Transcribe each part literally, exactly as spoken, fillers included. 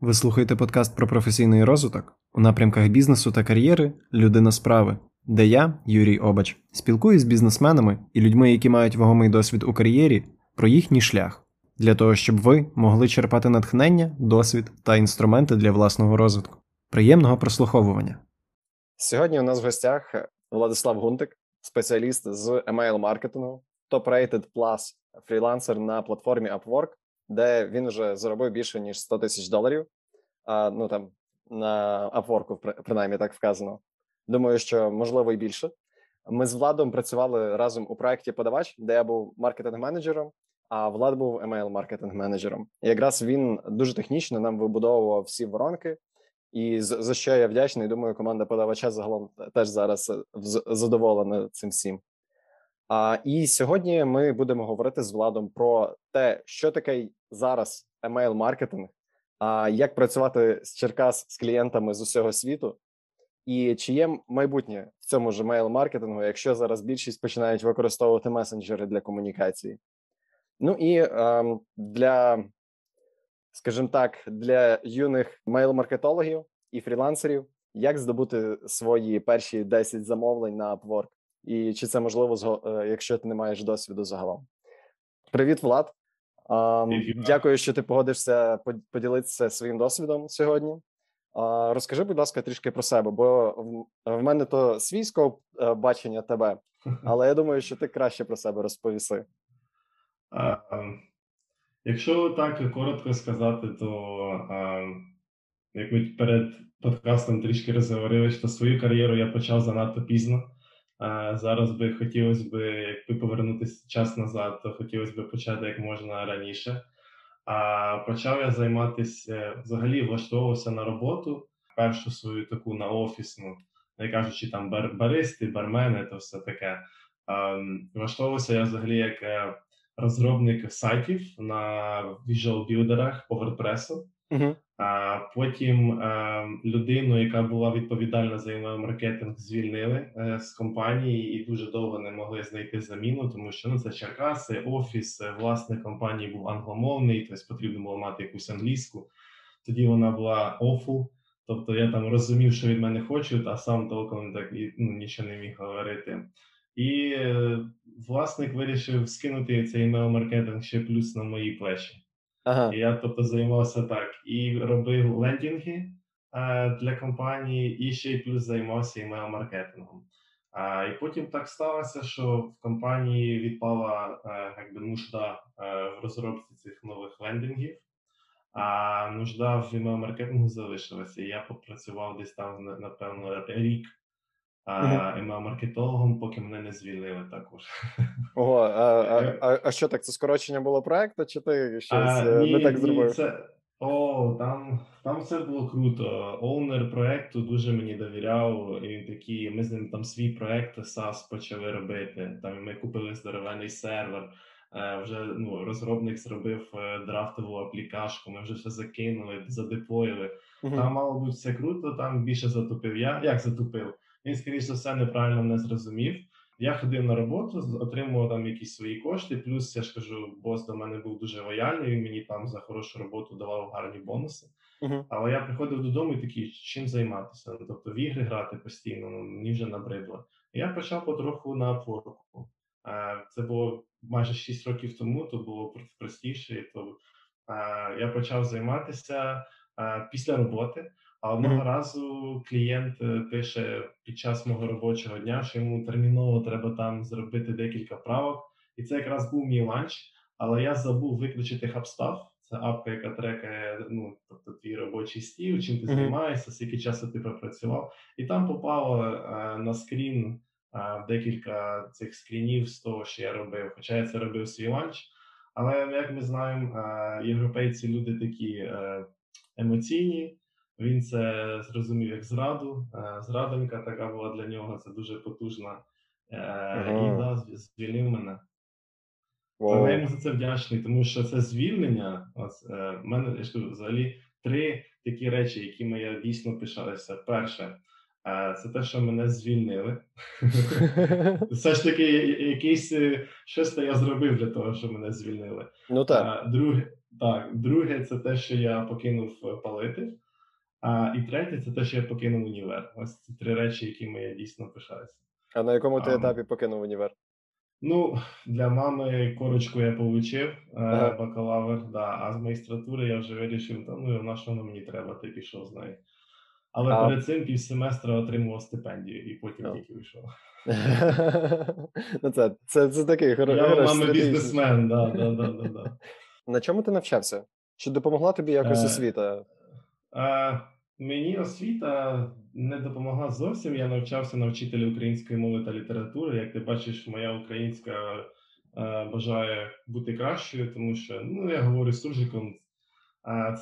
Ви слухаєте подкаст про професійний розвиток у напрямках бізнесу та кар'єри «Людина справи», де я, Юрій Обач, спілкуюсь з бізнесменами і людьми, які мають вагомий досвід у кар'єрі, про їхній шлях, для того, щоб ви могли черпати натхнення, досвід та інструменти для власного розвитку. Приємного прослуховування! Сьогодні у нас в гостях Владислав Гунтик, спеціаліст з емейл-маркетингу, топ-рейтед плюс фрілансер на платформі Upwork, де він вже заробив більше, ніж сто тисяч доларів. А, ну, там, на Upwork, принаймні, так вказано. Думаю, що, можливо, і більше. Ми з Владом працювали разом у проєкті «Подавач», де я був маркетинг-менеджером, а Влад був емейл-маркетинг-менеджером. І якраз він дуже технічно нам вибудовував всі воронки, і за що я вдячний, думаю, команда «Подавача» загалом теж зараз задоволена цим всім. А, і сьогодні ми будемо говорити з Владом про те, що таке зараз емейл-маркетинг, а, як працювати з Черкас з клієнтами з усього світу, і чи є майбутнє в цьому ж емейл-маркетингу, якщо зараз більшість починають використовувати месенджери для комунікації. Ну і а, для, скажімо так, для юних мейл-маркетологів і фрілансерів, як здобути свої перші десять замовлень на Upwork. І чи це можливо, якщо ти не маєш досвіду загалом. Привіт, Влад. Привіт. Дякую, що ти погодишся поділитися своїм досвідом сьогодні. Розкажи, будь ласка, трішки про себе, бо в мене то свій скоп бачення тебе, але я думаю, що ти краще про себе розповіси. Якщо так коротко сказати, то... Як ми перед подкастом трішки розговорили, що свою кар'єру я почав занадто пізно. Зараз би хотілося б, якби повернутися час назад, то хотілося б почати як можна раніше. А почав я займатися, взагалі влаштовувався на роботу, першу свою таку на офісну, не кажучи там бар, баристи, бармени, то все таке. А, влаштовувався я взагалі як розробник сайтів на Visual Builder'ах по WordPress. Uh-huh. А потім е, людину, яка була відповідальна за емейл-маркетинг, звільнили е, з компанії і дуже довго не могли знайти заміну, тому що ну, це Черкаси, офіс, власник компанії був англомовний, тобто потрібно було мати якусь англійську. Тоді вона була awful, тобто я там розумів, що від мене хочуть, а сам толком так ну, нічого не міг говорити. І е, власник вирішив скинути цей емейл-маркетинг ще плюс на мої плечі. Ага. І я, тобто, займався так, і робив лендінги а, для компанії, і ще й плюс займався емейл-маркетингом. А, і потім так сталося, що в компанії відпала а, якби, нужда а, в розробці цих нових лендінгів, а нужда в емейл-маркетингу залишилася. І я попрацював десь там, напевно, рік емейл-маркетологом, поки мене не звільнили також. Ого, а, а, а, а що так, це скорочення було проекту, чи ти щось не так зробив? Ні, це, о, там, там все було круто. Оунер проекту дуже мені довіряв, і він такий, ми з ним там свій проект SaaS почали робити, там ми купили здоровений сервер, вже ну, розробник зробив драфтову аплікашку, ми вже все закинули, задеплоїли. Uh-huh. Там мало бути все круто, там більше затупив я. Як затупив? Він, скоріш за все, неправильно мене зрозумів. Я ходив на роботу, отримував там якісь свої кошти, плюс, я ж кажу, бос до мене був дуже лояльний, він мені там за хорошу роботу давав гарні бонуси. Uh-huh. Але я приходив додому і такий, чим займатися? Тобто в ігри грати постійно, ну, мені вже набридло. І я почав потроху на Upwork. Це було майже шість років тому, то було простіше. То я почав займатися після роботи. А одного mm-hmm. разу клієнт пише під час мого робочого дня, що йому терміново треба там зробити декілька правок. І це якраз був мій ланч, але я забув виключити Hubstuff. Це апка, яка трекає, ну, тобто твій робочий стіл, чим ти mm-hmm. займаєшся, скільки часу ти пропрацював. І там попало а, на скрін а, декілька цих скрінів з того, що я робив. Хоча я це робив свій ланч. Але, як ми знаємо, а, європейці люди такі а, емоційні. Він це зрозумів як зраду. Зрадонька така була для нього, це дуже потужна. Uh-huh. І да, звільнив мене. Wow. Я йому за це вдячний, тому що це звільнення. В мене, я ж кажу, взагалі три такі речі, якими я дійсно пишаюся. Перше, Це те, що мене звільнили. Все ж таки, якийсь шест я зробив для того, що мене звільнили. Ну так. Друге, так, друге це те, що я покинув палити. А, і третє це те, що я покинув універ. Ось ці три речі, якими я дійсно пишаюся. А на якому ти а, етапі покинув універ? Ну, для мами корочку я получив, ага. бакалавр, да. А з магістратури я вже вирішив, та, ну, на що воно мені треба, ти пішов з нею. Але а... перед цим пів семестра отримував стипендію, і потім тільки вийшов. Ну це, це, це такий хороший. Я мами бізнесмен, да, да, да, да, да. На чому ти навчався? Чи допомогла тобі якось е... освіта? Е... Мені освіта не допомогла зовсім. Я навчався на вчителі української мови та літератури. Як ти бачиш, моя українська е... бажає бути кращою, тому що, ну, я говорю суржиком.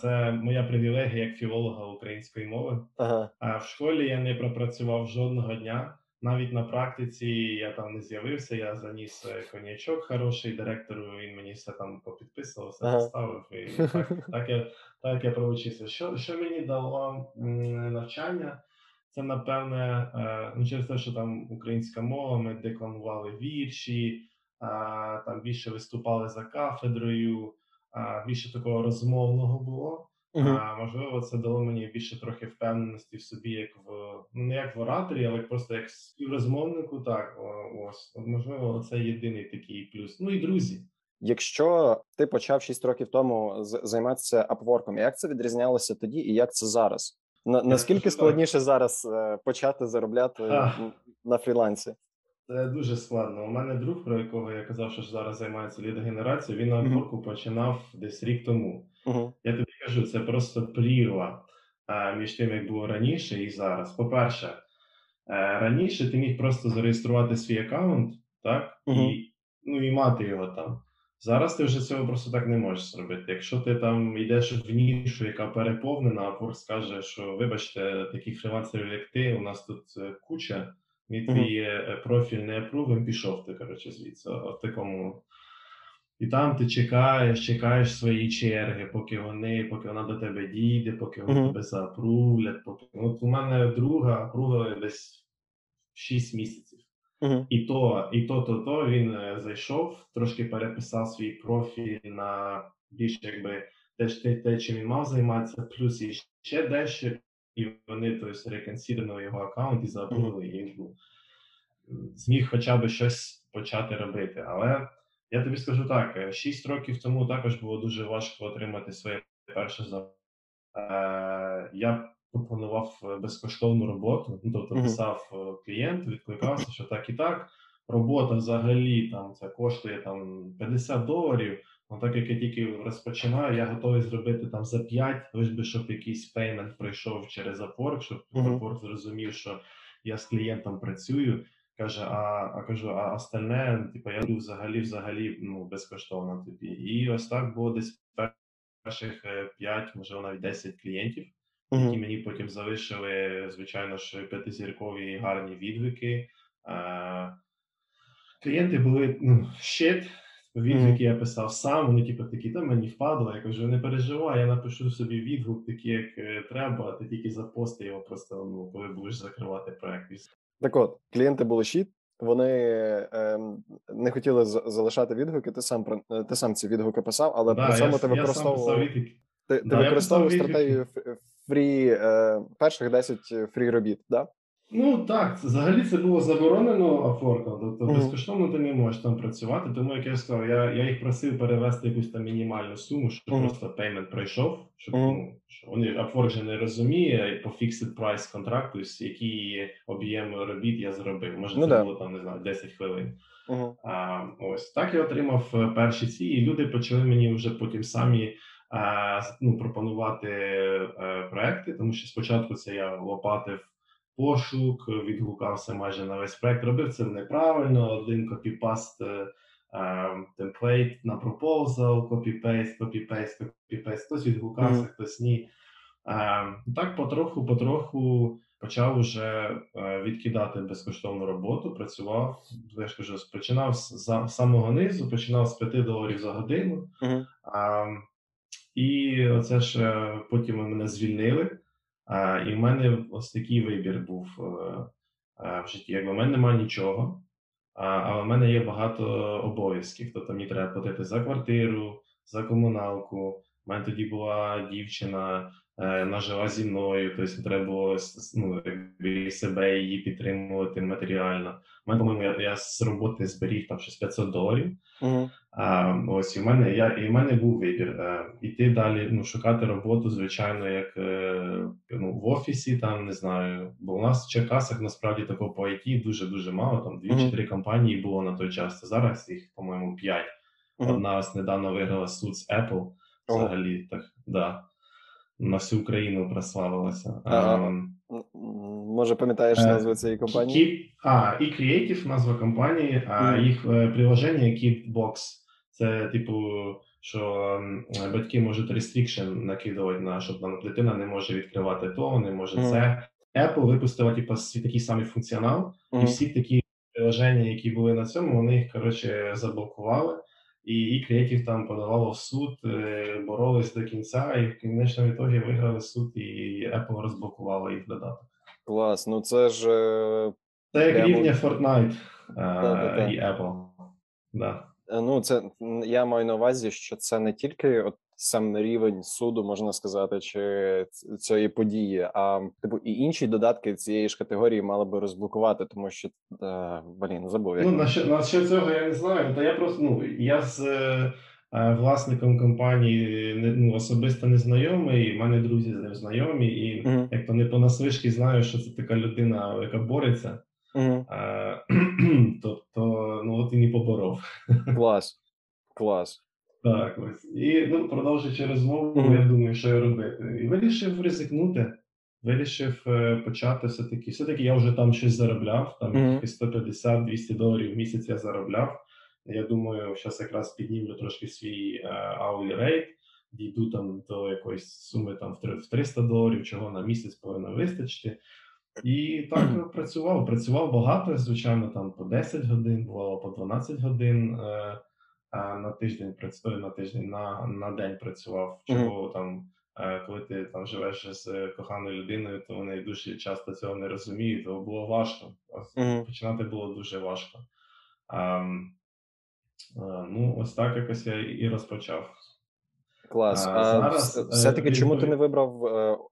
Це моя привілегія як філолога української мови. Ага. А в школі я не пропрацював жодного дня. Навіть на практиці я там не з'явився. Я заніс конячок хороший директору, він мені все там попідписував, все поставив. Ага. І так, так, я, так я проучився. Що, що мені дало навчання? Це, напевне, ну, через те, що там українська мова, ми декламували вірші, там більше виступали за кафедрою. А, більше такого розмовного було. Uh-huh. А, можливо, це дало мені більше трохи впевненості в собі, як в, ну, не як в ораторі, але просто як співрозмовнику. Так, ось. От, можливо, це єдиний такий плюс. Ну і друзі. Якщо ти почав шість років тому займатися Upwork'ом, як це відрізнялося тоді і як це зараз? На, наскільки складніше так. зараз почати заробляти а. на фрілансі? Це дуже складно. У мене друг, про якого я казав, що зараз займається лідогенерацією, він на Upwork'у mm-hmm. починав десь рік тому. Mm-hmm. Я тобі кажу, це просто прірва між тим, як було раніше і зараз. По-перше, раніше ти міг просто зареєструвати свій аккаунт, так, mm-hmm. і, ну, і мати його там. Зараз ти вже цього просто так не можеш зробити. Якщо ти там йдеш в нішу, яка переповнена, Upwork скаже, що вибачте, таких фрілансерів, як ти, у нас тут куча, і твій mm-hmm. профіль не апрувен, пішов ти, коротше, звідси. От такому. І там ти чекаєш, чекаєш свої черги, поки вони, поки вона до тебе дійде, поки вони mm-hmm. тебе заапрувлять. Поки... От у мене друга апрували десь шість місяців. Mm-hmm. І то, і то, то, то він зайшов, трошки переписав свій профіль на більш, якби, те, те, те, чим він мав займатися, плюс іще дещо. І вони, тобто, реконсідернули його аккаунт і заапрували, і він був. Зміг хоча б щось почати робити. Але я тобі скажу так, шість років тому також було дуже важко отримати своє перше заробітку. Е, я пропонував безкоштовну роботу, тобто писав клієнту, відкликався, що так і так. Робота взагалі там, це коштує там, п'ятдесят доларів, ну, так як я тільки розпочинаю, я готовий зробити там за п'ять, лиш би, щоб якийсь пеймент пройшов через Upwork, щоб Upwork mm-hmm. зрозумів, що я з клієнтом працюю, каже, а, а кажу, а остальне, типу, я буду взагалі, взагалі, ну, безкоштовно тобі. І ось так було десь перших п'ять, може, навіть десять клієнтів, mm-hmm. які мені потім залишили, звичайно ж, п'ятизіркові гарні відгуки. Клієнти були, ну, щит. Відгуки я писав сам, вони типу такі, та мені впадло, я кажу, не переживай, я напишу собі відгук такий, як треба, ти тільки запости його просто, ну, коли будеш закривати проєкт. Так от, клієнти були щит, вони е, не хотіли залишати відгуки, ти сам, ти сам ці відгуки писав, але да, при цьому я, ти використовував, я ти, ти да, використовував стратегію фрі, е, перших десять фрі робіт, так? Да? Ну так, це, взагалі це було заборонено Upwork'ом, тобто mm-hmm. безкоштовно ти не можеш там працювати, тому, як я сказав, я, я їх просив перевести якусь там мінімальну суму, щоб mm-hmm. просто пеймент пройшов, щоб mm-hmm. ну, що вони, Upwork же не розуміє по fixed price контракту, який об'єм робіт я зробив, може ну, це да. було там, не знаю, десять хвилин. Mm-hmm. А, ось, так я отримав перші ці, і люди почали мені вже потім самі а, ну, пропонувати а, проекти, тому що спочатку це я лопатив пошук, відгукався майже на весь проект. Робив це неправильно, один копіпаст темплейт на пропозал, копіпейст, копіпейст, копіпейст. Хтось відгукався, mm-hmm. хтось ні. Uh, так потроху-потроху почав вже uh, відкидати безкоштовну роботу, працював, я ж кажу, починав з, з самого низу, починав з п'ять доларів за годину. Mm-hmm. Uh, і оце ж uh, потім мене звільнили. І в мене ось такий вибір був в житті. Якби в мене немає нічого, але в мене є багато обов'язків. Тобто мені треба платити за квартиру, за комуналку. У мене тоді була дівчина, вона жила зі мною, тобто треба було, ну, себе її підтримувати матеріально. У мене, по-моєму, я, я з роботи зберіг там щось п'ятсот доларів. Uh-huh. А, ось, і в мене, я, і в мене був вибір. Іти далі, ну, шукати роботу, звичайно, як, ну, в офісі, там, не знаю. Бо у нас в Черкасах, насправді, такого по ай ті дуже-дуже мало. Там дві uh-huh. чи три компанії було на той час. Зараз їх, по-моєму, п'ять. Uh-huh. Одна ось недавно виграла суд з Apple. Взагалі, oh. так, да. На всю Україну прославилася. Um, Може, пам'ятаєш uh, назву цієї компанії? Keep, а, і Creative, назва компанії, mm. а їх е, приложення Keepbox. Це, типу, що е, батьки можуть рестрікшн накидувати, на, щоб там дитина не може відкривати то, не може mm. це. Apple випустила, типу, такий самий функціонал, mm. і всі такі приложення, які були на цьому, вони їх, коротше, заблокували. І Creative там подавало в суд, боролись до кінця, і в кінечному ітогі виграли суд, і Apple розблокувала їх додаток. Клас, ну це ж... Це як рівня Fortnite uh, і Apple. Да. Ну, це, я маю на увазі, що це не тільки от сам рівень суду, можна сказати, чи цієї події, а типу і інші додатки цієї ж категорії мали би розблокувати, тому що, е, блін, забув. Ну, на що, на що цього я не знаю, та я просто, ну, я з е, власником компанії не, ну, особисто не знайомий, в мене друзі з ним знайомі, і mm-hmm. як то не понасвишки знаю, що це така людина, яка бореться, mm-hmm. е, тобто, ну, от і не поборов. Клас, клас. Так, ось. І, ну, продовжуючи розмову, mm-hmm. я думаю, що я робити. І вирішив ризикнути, вирішив е, почати все-таки. Все-таки я вже там щось заробляв, там mm-hmm. сто п'ятдесят - двісті доларів в місяць я заробляв. Я думаю, зараз якраз піднімлю трошки свій hourly rate, дійду там до якоїсь суми там в триста доларів, чого на місяць повинно вистачити. І так mm-hmm. працював. Працював багато, звичайно, там по десять годин, бувало по дванадцять годин. Е, на тиждень працював, на тиждень, на, на день працював, чого mm-hmm. там, коли ти там живеш з коханою людиною, то вони дуже часто цього не розуміють, то було важко, mm-hmm. починати було дуже важко. А, ну, ось так якось я і розпочав. Клас. А, зараз, а, все-таки, відповідь... чому ти не вибрав,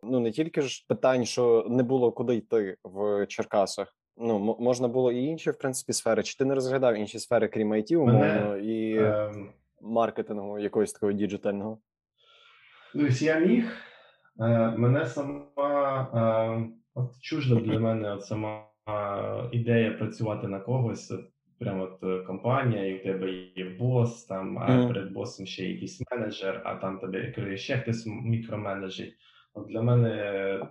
ну, не тільки ж питань, що не було куди йти в Черкасах? Ну, можна було і інші, в принципі, сфери. Чи ти не розглядав інші сфери, крім ай ті, умовно, і е... маркетингу, якогось такого діджитального? Тобто я міг. Мене сама... От чужда для мене от сама ідея працювати на когось. Прямо от компанія, і в тебе є бос, там, а mm-hmm. перед босом ще якийсь менеджер, а там тебе керує ще хтось мікроменеджер. От для мене,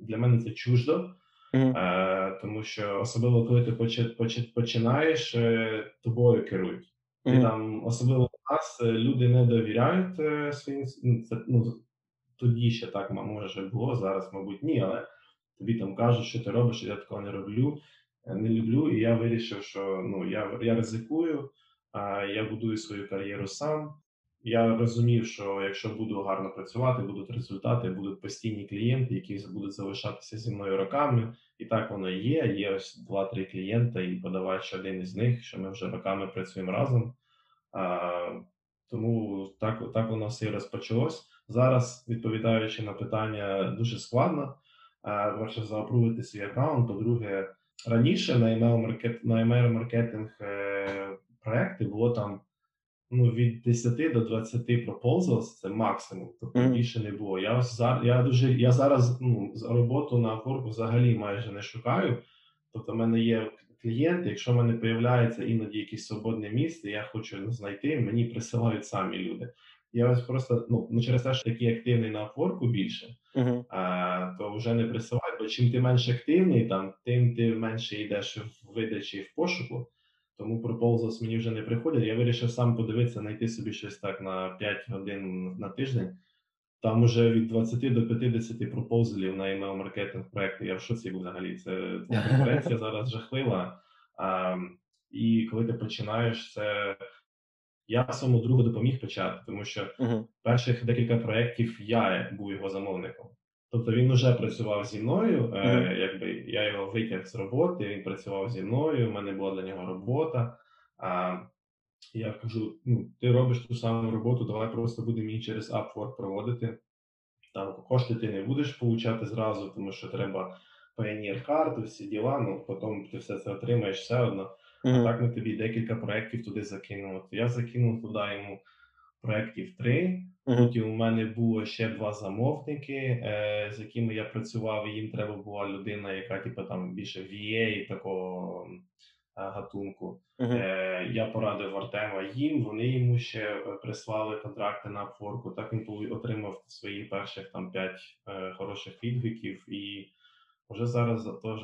для мене це чуждо. Mm-hmm. Е, тому що особливо, коли ти почи, почи, починаєш, е, тобою керують. Mm-hmm. І там, особливо в нас, люди не довіряють е, своїм... Ну, це, ну, тоді ще так, може, було, зараз, мабуть, ні, але тобі там кажуть, що ти робиш, я такого не роблю, не люблю, і я вирішив, що, ну, я, я ризикую, е, я будую свою кар'єру сам. Я розумів, що якщо буду гарно працювати, будуть результати, будуть постійні клієнти, які будуть залишатися зі мною роками. І так воно і є. Є ось два-три клієнта і подавач один із них, що ми вже роками працюємо разом. А, тому так, так воно все і розпочалось. Зараз, відповідаючи на питання, дуже складно. Перше, заапрувити свій аккаунт. По-друге, раніше на email-маркетинг проекти було там, ну, від десять до двадцяти proposals, це максимум, тобто mm. більше не було. Я, я, дуже, я зараз, ну, роботу на Upwork взагалі майже не шукаю, тобто в мене є клієнти, якщо в мене з'являється іноді якесь свободне місце, я хочу знайти, мені присилають самі люди. Я ось просто, ну, через те, що такий активний на Upwork більше, mm-hmm. а, то вже не присилають, бо чим ти менш активний, там, тим ти менше йдеш в видачі і в пошуку. Тому пропозиції мені вже не приходять. Я вирішив сам подивитися, знайти собі щось так на п'ять годин на тиждень. Там уже від двадцяти до п'ятдесяти пропозицій на email-маркетинг проєкти. Я в шоці взагалі. Це конкуренція зараз жахлива. А, і коли ти починаєш, це... Я своєму другу допоміг почати, тому що uh-huh. перших декілька проєктів я був його замовником. Тобто він вже працював зі мною, mm-hmm. якби я його витяг з роботи, він працював зі мною, в мене була для нього робота. А я кажу, ну, ти робиш ту саму роботу, давай просто будемо її через Upwork проводити. Там кошти ти не будеш получати зразу, тому що треба Pioneer карту, всі діла, ну потім ти все це отримаєш все одно. Mm-hmm. А так ми тобі декілька проєктів туди закинули. Я закинув туди йому проєктів три. Uh-huh. Потім у мене було ще два замовники, е, з якими я працював, і їм треба була людина, яка типу, там більше ві ей такого е, гатунку. Uh-huh. Е, я порадив Артема їм, вони йому ще прислали контракти на Upwork-у. Так він отримав свої перших там п'ять е, хороших відгуків і вже зараз теж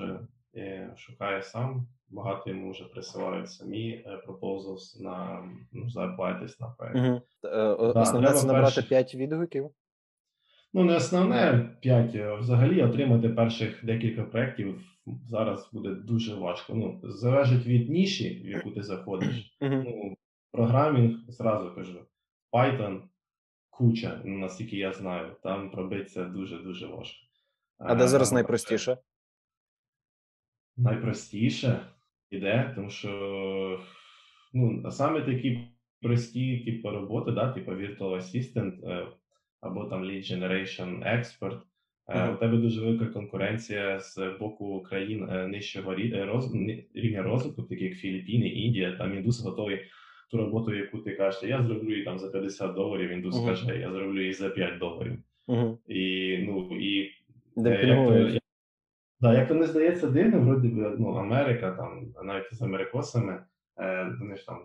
е, шукає сам. Багато йому вже присилають самі пропозиції на, ну, заплатись на проєкт. Угу. Да, основне це набрати перш... п'ять відгуків? Ну, не основне п'ять. Взагалі отримати перших декілька проєктів зараз буде дуже важко. Ну, залежить від ніші, в яку ти заходиш. Угу. Ну, програмінг, зразу кажу, Python куча, наскільки я знаю. Там пробитися дуже-дуже важко. А, а де зараз найпростіше? Найпростіше? Іде, тому що, ну, саме такі прості типу, роботи, да, типу Virtual Assistant або там Lead Generation Expert, mm-hmm. у тебе дуже велика конкуренція з боку країн нижчого рівня розвитку, такі як Філіппіни, Індія, там індус готовий ту роботу, яку ти кажеш, я зроблю її там за п'ятдесят доларів, індус mm-hmm. каже, я зроблю її за п'ять доларів. Mm-hmm. І, ну, і... Де Так, да, як то не здається дивно, вроді би, ну, Америка, там, навіть з америкосами, е, вони ж там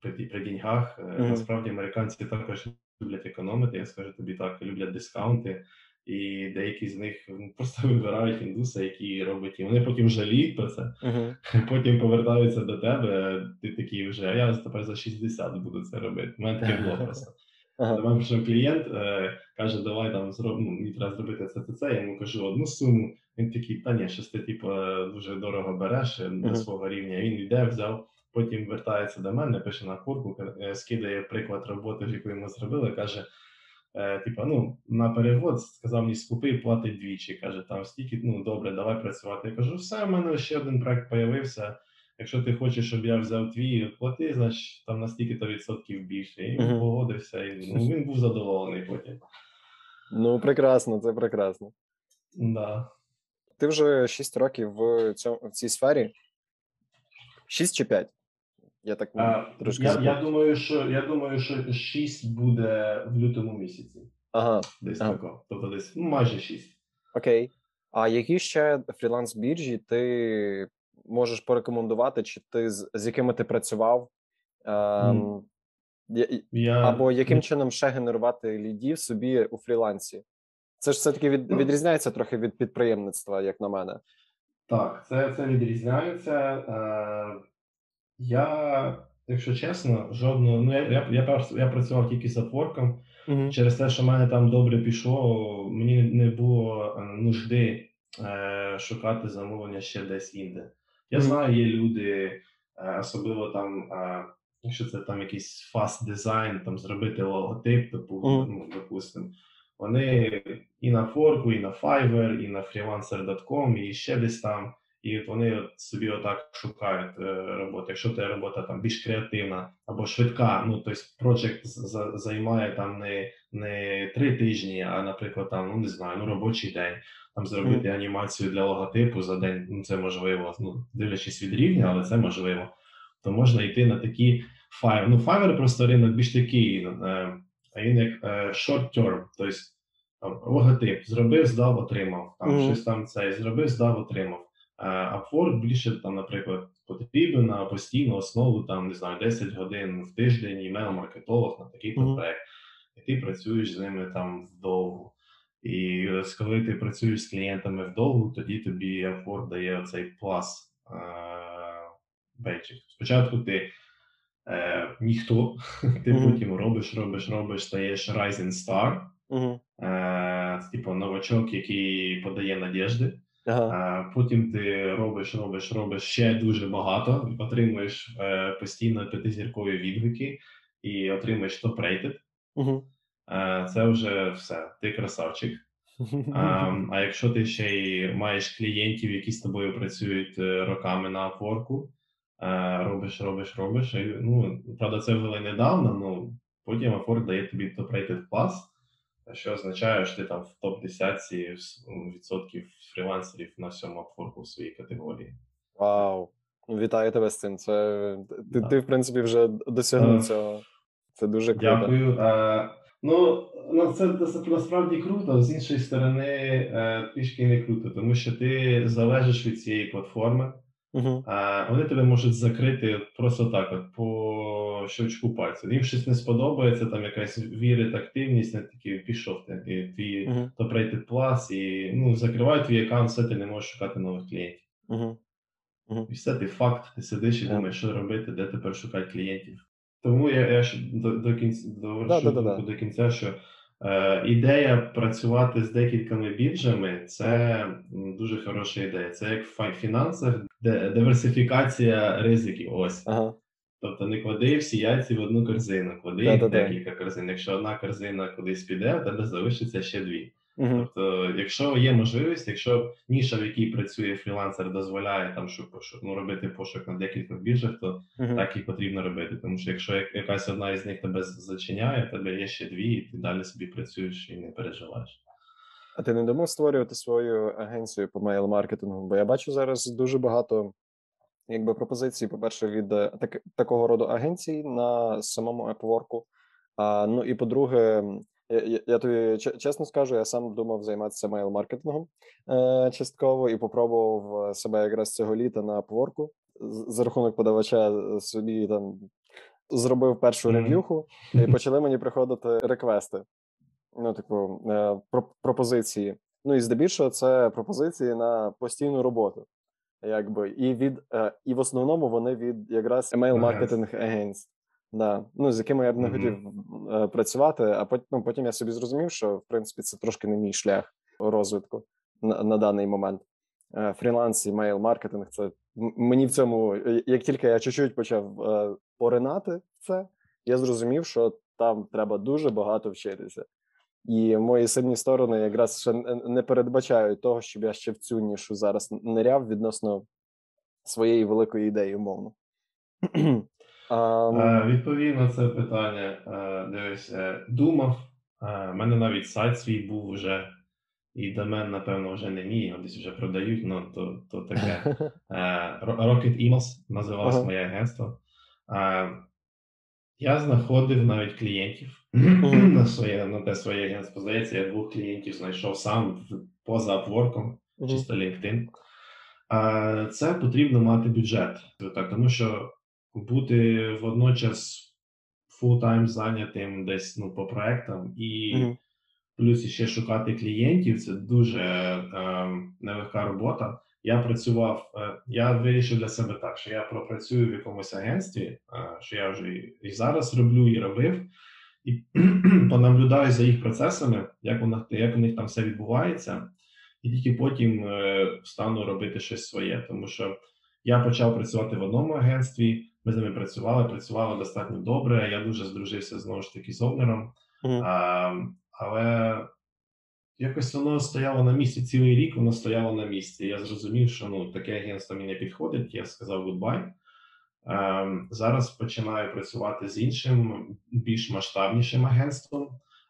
при, при деньгах, е, mm-hmm. насправді американці також люблять економити, я скажу тобі так, люблять дискаунти, і деякі з них ну, просто вибирають індуса, які роблять, і вони потім жаліють про це, mm-hmm. потім повертаються до тебе, ти такий вже, а я тепер за шістдесят буду це робити, в мене таке було просто. Ага. До мене прийшов клієнт, е, каже, давай там зробимо, ну, мені треба зробити це, це, це, я йому кажу одну суму, він такий, та ні, щось ти типу, дуже дорого береш mm-hmm. до свого рівня, він йде, взяв, потім вертається до мене, пише на курку, е, скидає приклад роботи, яку йому зробили, каже, е, типу, ну, на перевод, сказав мені, скупи, платить двічі, каже, там стільки, ну, добре, давай працювати, я кажу, все, в мене ще один проект появився, якщо ти хочеш, щоб я взяв твій плати, значить там на стільки-то відсотків більше. І він погодився, і ну, він був задоволений потім. Ну, прекрасно, це прекрасно. Да. Ти вже шість років в, цьому, в цій сфері? шість чи п'ять? Я так а, трошки я, я, думаю, що, я думаю, що шість буде в лютому місяці. Ага. Десь ага. тако. Тобто десь ну, майже шість. Окей. А які ще фріланс-біржі ти... можеш порекомендувати, чи ти з, з якими ти працював, ем, я... або яким чином ще генерувати лідів собі у фрілансі? Це ж все-таки від, відрізняється трохи від підприємництва, як на мене. Так, це, це відрізняється. Е, я, якщо чесно, жодного... Ну, я, я, я, я працював тільки з Upwork. Угу. Через те, що в мене там добре пішло, мені не було нужди е, шукати замовлення ще десь інде. Я знаю, є люди, особливо там, якщо це там якийсь фаст-дизайн, там зробити логотип, ну, допустимо, вони і на Upwork, і на Fiverr, і на freelancer дот ком, і ще десь там, і от вони собі отак шукають роботу. Якщо та робота там більш креативна або швидка, ну, тобто проєкт займає там не, не три тижні, а, наприклад, там, ну, не знаю, ну, робочий день. Там зробити mm-hmm. анімацію для логотипу за день, ну це можливо, ну, дивлячись від рівня, але це можливо. То можна йти на такі Fiverr. Ну, Fiverr просто ринок більш такий, е, він як е, short term, тобто там, логотип, зробив, здав, отримав. Там mm-hmm. щось там це, зробив, здав, отримав. Е, Upwork більше, там, наприклад, потрібен на постійну основу, там, не знаю, десять годин в тиждень, імейл-маркетолог на такий mm-hmm. проект. І ти працюєш з ними там вдовго. І коли ти працюєш з клієнтами вдовго, тоді тобі Upwork дає оцей плас бейджик. Спочатку ти е, ніхто, ти mm-hmm. потім робиш, робиш, робиш, стаєш Rising Star. Mm-hmm. Е, це типу новачок, який подає надіжди. Uh-huh. Е, потім ти робиш, робиш, робиш ще дуже багато, отримуєш е, постійно п'ятизіркові відгуки і отримуєш топ-рейтед. Mm-hmm. Це вже все, ти красавчик. А, а якщо ти ще й маєш клієнтів, які з тобою працюють роками на Upwork, робиш, робиш, робиш. І, ну, правда, це ввели недавно, але потім Upwork дає тобі топ-рейтед клас, що означає, що ти там в топ-десятці відсотків фрілансерів на всьому Upwork у своїй категорії. Вау! Вітаю тебе з цим. Це... Ти, ти, в принципі, вже досягнув цього. Це дуже круто. Дякую. А, ну, це, це насправді круто, з іншої сторони, трішки не круто, тому що ти залежиш від цієї платформи. Uh-huh. А вони тебе можуть закрити просто так, от по щелчку пальців. Їм щось не сподобається, там якась вірить, активність, не такі пішов ти, і твій uh-huh. топ-рейтед плас, і ну, закривають твій аккаунт, все, ти не можеш шукати нових клієнтів. Uh-huh. Uh-huh. І все, ти факт, ти сидиш і yeah. думаєш, що робити, де тепер шукати клієнтів. Тому я, я ж до, до кінця, довершу думку до кінця, що е, ідея працювати з декількома біржами – це дуже хороша ідея. Це як в фінансах диверсифікація ризиків. Ось. Ага. Тобто не клади всі яйці в одну корзину, клади їх декілька корзин. Якщо одна корзина кудись піде, в тебе залишиться ще дві. Uh-huh. Тобто, якщо є можливість, якщо ніша, в якій працює фрілансер, дозволяє там шук, шук, ну, робити пошук на декількох біржах, то uh-huh. так і потрібно робити. Тому що якщо якась одна із них тебе зачиняє, в тебе є ще дві, і ти далі собі працюєш і не переживаєш. А ти не думав створювати свою агенцію по мейл-маркетингу? Бо я бачу зараз дуже багато якби, пропозицій, по-перше, від так, такого роду агенцій на самому Upwork. А, ну і по-друге... Я, я тобі чесно скажу, я сам думав займатися мейл-маркетингом е, частково і попробував себе якраз цього літа на Upwork. За рахунок подавача собі там зробив першу mm-hmm. рев'юху і почали мені приходити реквести, ну, типу, е, про, пропозиції. Ну і здебільшого це пропозиції на постійну роботу. Якби. І, від, е, і в основному вони від якраз мейл-маркетинг агентств. Да. Ну, з якими я б не mm-hmm. хотів е, працювати, а потім, ну, потім я собі зрозумів, що, в принципі, це трошки не мій шлях розвитку на, на даний момент. Е, фріланс і мейл-маркетинг, це мені в цьому, як тільки я чуть-чуть почав е, поринати в це, я зрозумів, що там треба дуже багато вчитися. І мої сильні сторони якраз ще не передбачають того, щоб я ще в цю нішу зараз ниряв відносно своєї великої ідеї, умовно. Um... Uh, відповідно, це питання, uh, дивись, uh, думав, у uh, мене навіть сайт свій був вже, і домен, напевно, вже не мій, десь вже продають, ну, то, то таке. Uh, Rocket Emails називалось uh-huh. моє агентство. Uh, я знаходив навіть клієнтів на, своє, на те своє агентство, здається, я двох клієнтів знайшов сам поза Upwork, uh-huh. чисто LinkedIn. Uh, це потрібно мати бюджет, так, тому що бути водночас фултайм зайнятим десь ну, по проектам і mm-hmm. плюс ще шукати клієнтів, це дуже е, нелегка робота. Я працював, е, я вирішив для себе так, що я пропрацюю в якомусь агентстві, е, що я вже і, і зараз роблю, і робив, і понаблюдаю за їх процесами, як у них, як у них там все відбувається, і тільки потім е, стану робити щось своє, тому що я почав працювати в одному агентстві, ми з ними працювали, працювали достатньо добре, я дуже здружився, знову ж таки, з овнером, mm-hmm. а, але якось воно стояло на місці, цілий рік воно стояло на місці. Я зрозумів, що ну, таке агентство мені не підходить, я сказав goodbye. А, зараз починаю працювати з іншим, більш масштабнішим агентством,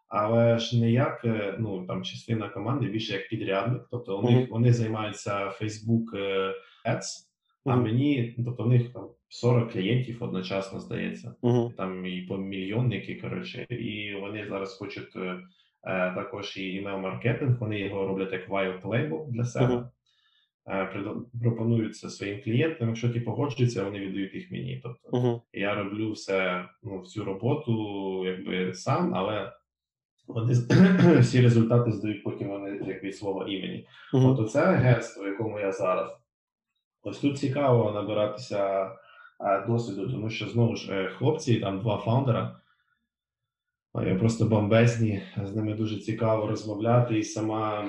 але ж не як ну, там, частина команди, більше як підрядник, тобто у них, mm-hmm. вони займаються Facebook Ads, а uh-huh. мені, тобто в них там сорок клієнтів одночасно, здається, uh-huh. там і по мільйонники, коротше, і вони зараз хочуть е, також і імейл-маркетинг, вони його роблять як white label для себе, uh-huh. е, пропонують це своїм клієнтам, якщо ті погоджуються, вони віддають їх мені, тобто uh-huh. я роблю все, ну, всю роботу, якби, сам, але вони всі результати здають потім вони, як від свого імені. Uh-huh. Тобто це агентство, в якому я зараз. Ось тут цікаво набиратися досвіду, тому що, знову ж, хлопці, там два фаундера, просто бомбезні, з ними дуже цікаво розмовляти, і сама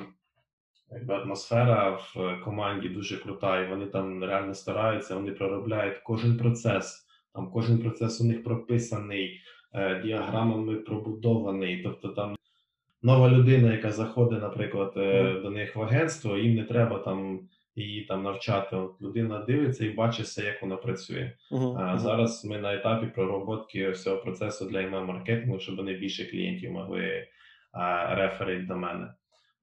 якби, атмосфера в команді дуже крута, і вони там реально стараються, вони проробляють кожен процес, там кожен процес у них прописаний, діаграмами пробудований, тобто там нова людина, яка заходить, наприклад, до них в агентство, їм не треба там її там навчати. От людина дивиться і бачиться, як вона працює. Uh-huh. А зараз ми на етапі пророботки всього процесу для ем-ем маркетингу, щоб вони більше клієнтів могли а, реферити до мене.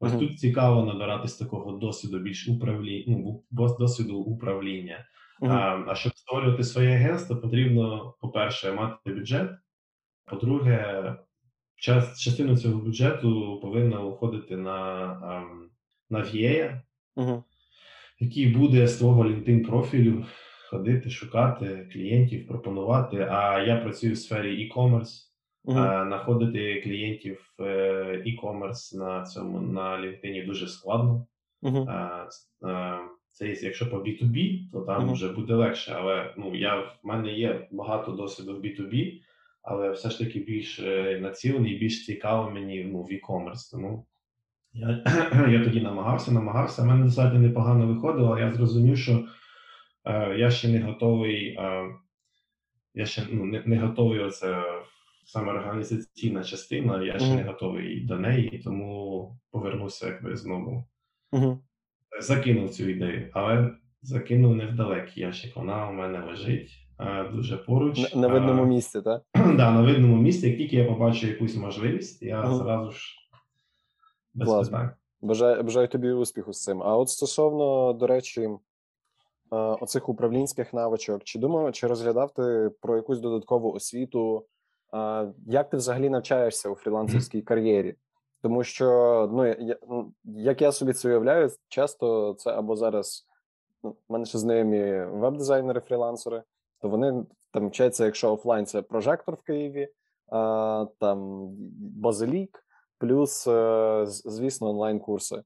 Ось uh-huh. тут цікаво набиратись такого досвіду більш управління, ну, досвіду управління. Uh-huh. А, а щоб створювати своє агентство, потрібно, по-перше, мати бюджет. По-друге, час, частину цього бюджету повинна виходити на, на ві ей, uh-huh. який буде з твого LinkedIn профілю ходити, шукати клієнтів, пропонувати. А я працюю в сфері e-commerce. Uh-huh. Находити клієнтів e-commerce на цьому на LinkedIn дуже складно. Uh-huh. Це якщо по бі ту бі, то там uh-huh. вже буде легше. Але ну, я, в мене є багато досвіду в бі ту бі, але все ж таки більш націлений, більш цікаво мені ну, в e-commerce. Тому я, я тоді намагався, намагався. Мене достатньо непогано виходило, я зрозумів, що е, я ще не готовий, е, я ще ну, не, не готовий оце. Саме організаційна частина, я ще mm-hmm. не готовий до неї, тому повернувся якби знову. Mm-hmm. Закинув цю ідею, але закинув не в далекий ящик. Вона у мене лежить а, дуже поруч. На, на видному а, місці, так? Так, да, на видному місці. Як тільки я побачу якусь можливість, я mm-hmm. зразу ж без Власне. питань. Бажаю, бажаю тобі успіху з цим. А от стосовно, до речі, оцих управлінських навичок, чи думав, чи розглядав ти про якусь додаткову освіту? Як ти взагалі навчаєшся у фрілансерській кар'єрі? Тому що, ну, я, як я собі це уявляю, часто це або зараз, ну, в мене ще знайомі веб-дизайнери-фрілансери, то вони там вчаться, якщо офлайн, це прожектор в Києві, а, там базилік, плюс, звісно, онлайн-курси.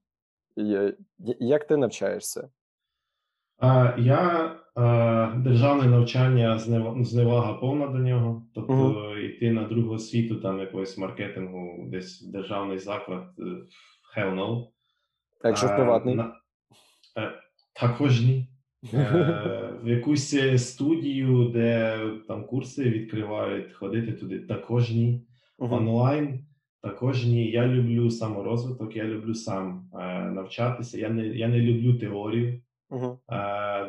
Як ти навчаєшся? Я державне навчання зневага повна до нього, тобто uh-huh. йти на другу освіту там якогось маркетингу, десь в державний заклад, hell no. А якщо в приватний? На... Також ні. В якусь студію, де там курси відкривають, ходити туди також ні. Uh-huh. Онлайн. Також ні, я люблю саморозвиток, я люблю сам навчатися, я не, я не люблю теорію. Uh-huh.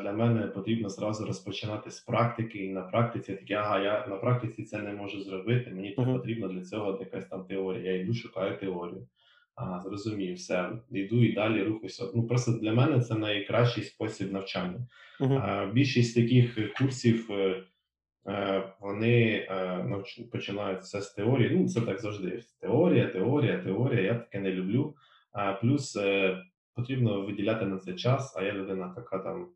Для мене потрібно зразу розпочинати з практики, і на практиці я такий, ага, я на практиці це не можу зробити, мені uh-huh. потрібна для цього якась там теорія, я йду, шукаю теорію, ага, зрозумію, все, йду і далі рухаюся. Ну, просто для мене це найкращий спосіб навчання. Uh-huh. Більшість таких курсів, вони починають все з теорії, ну це так завжди, теорія, теорія, теорія, я таке не люблю, плюс потрібно виділяти на це час, а я людина така там,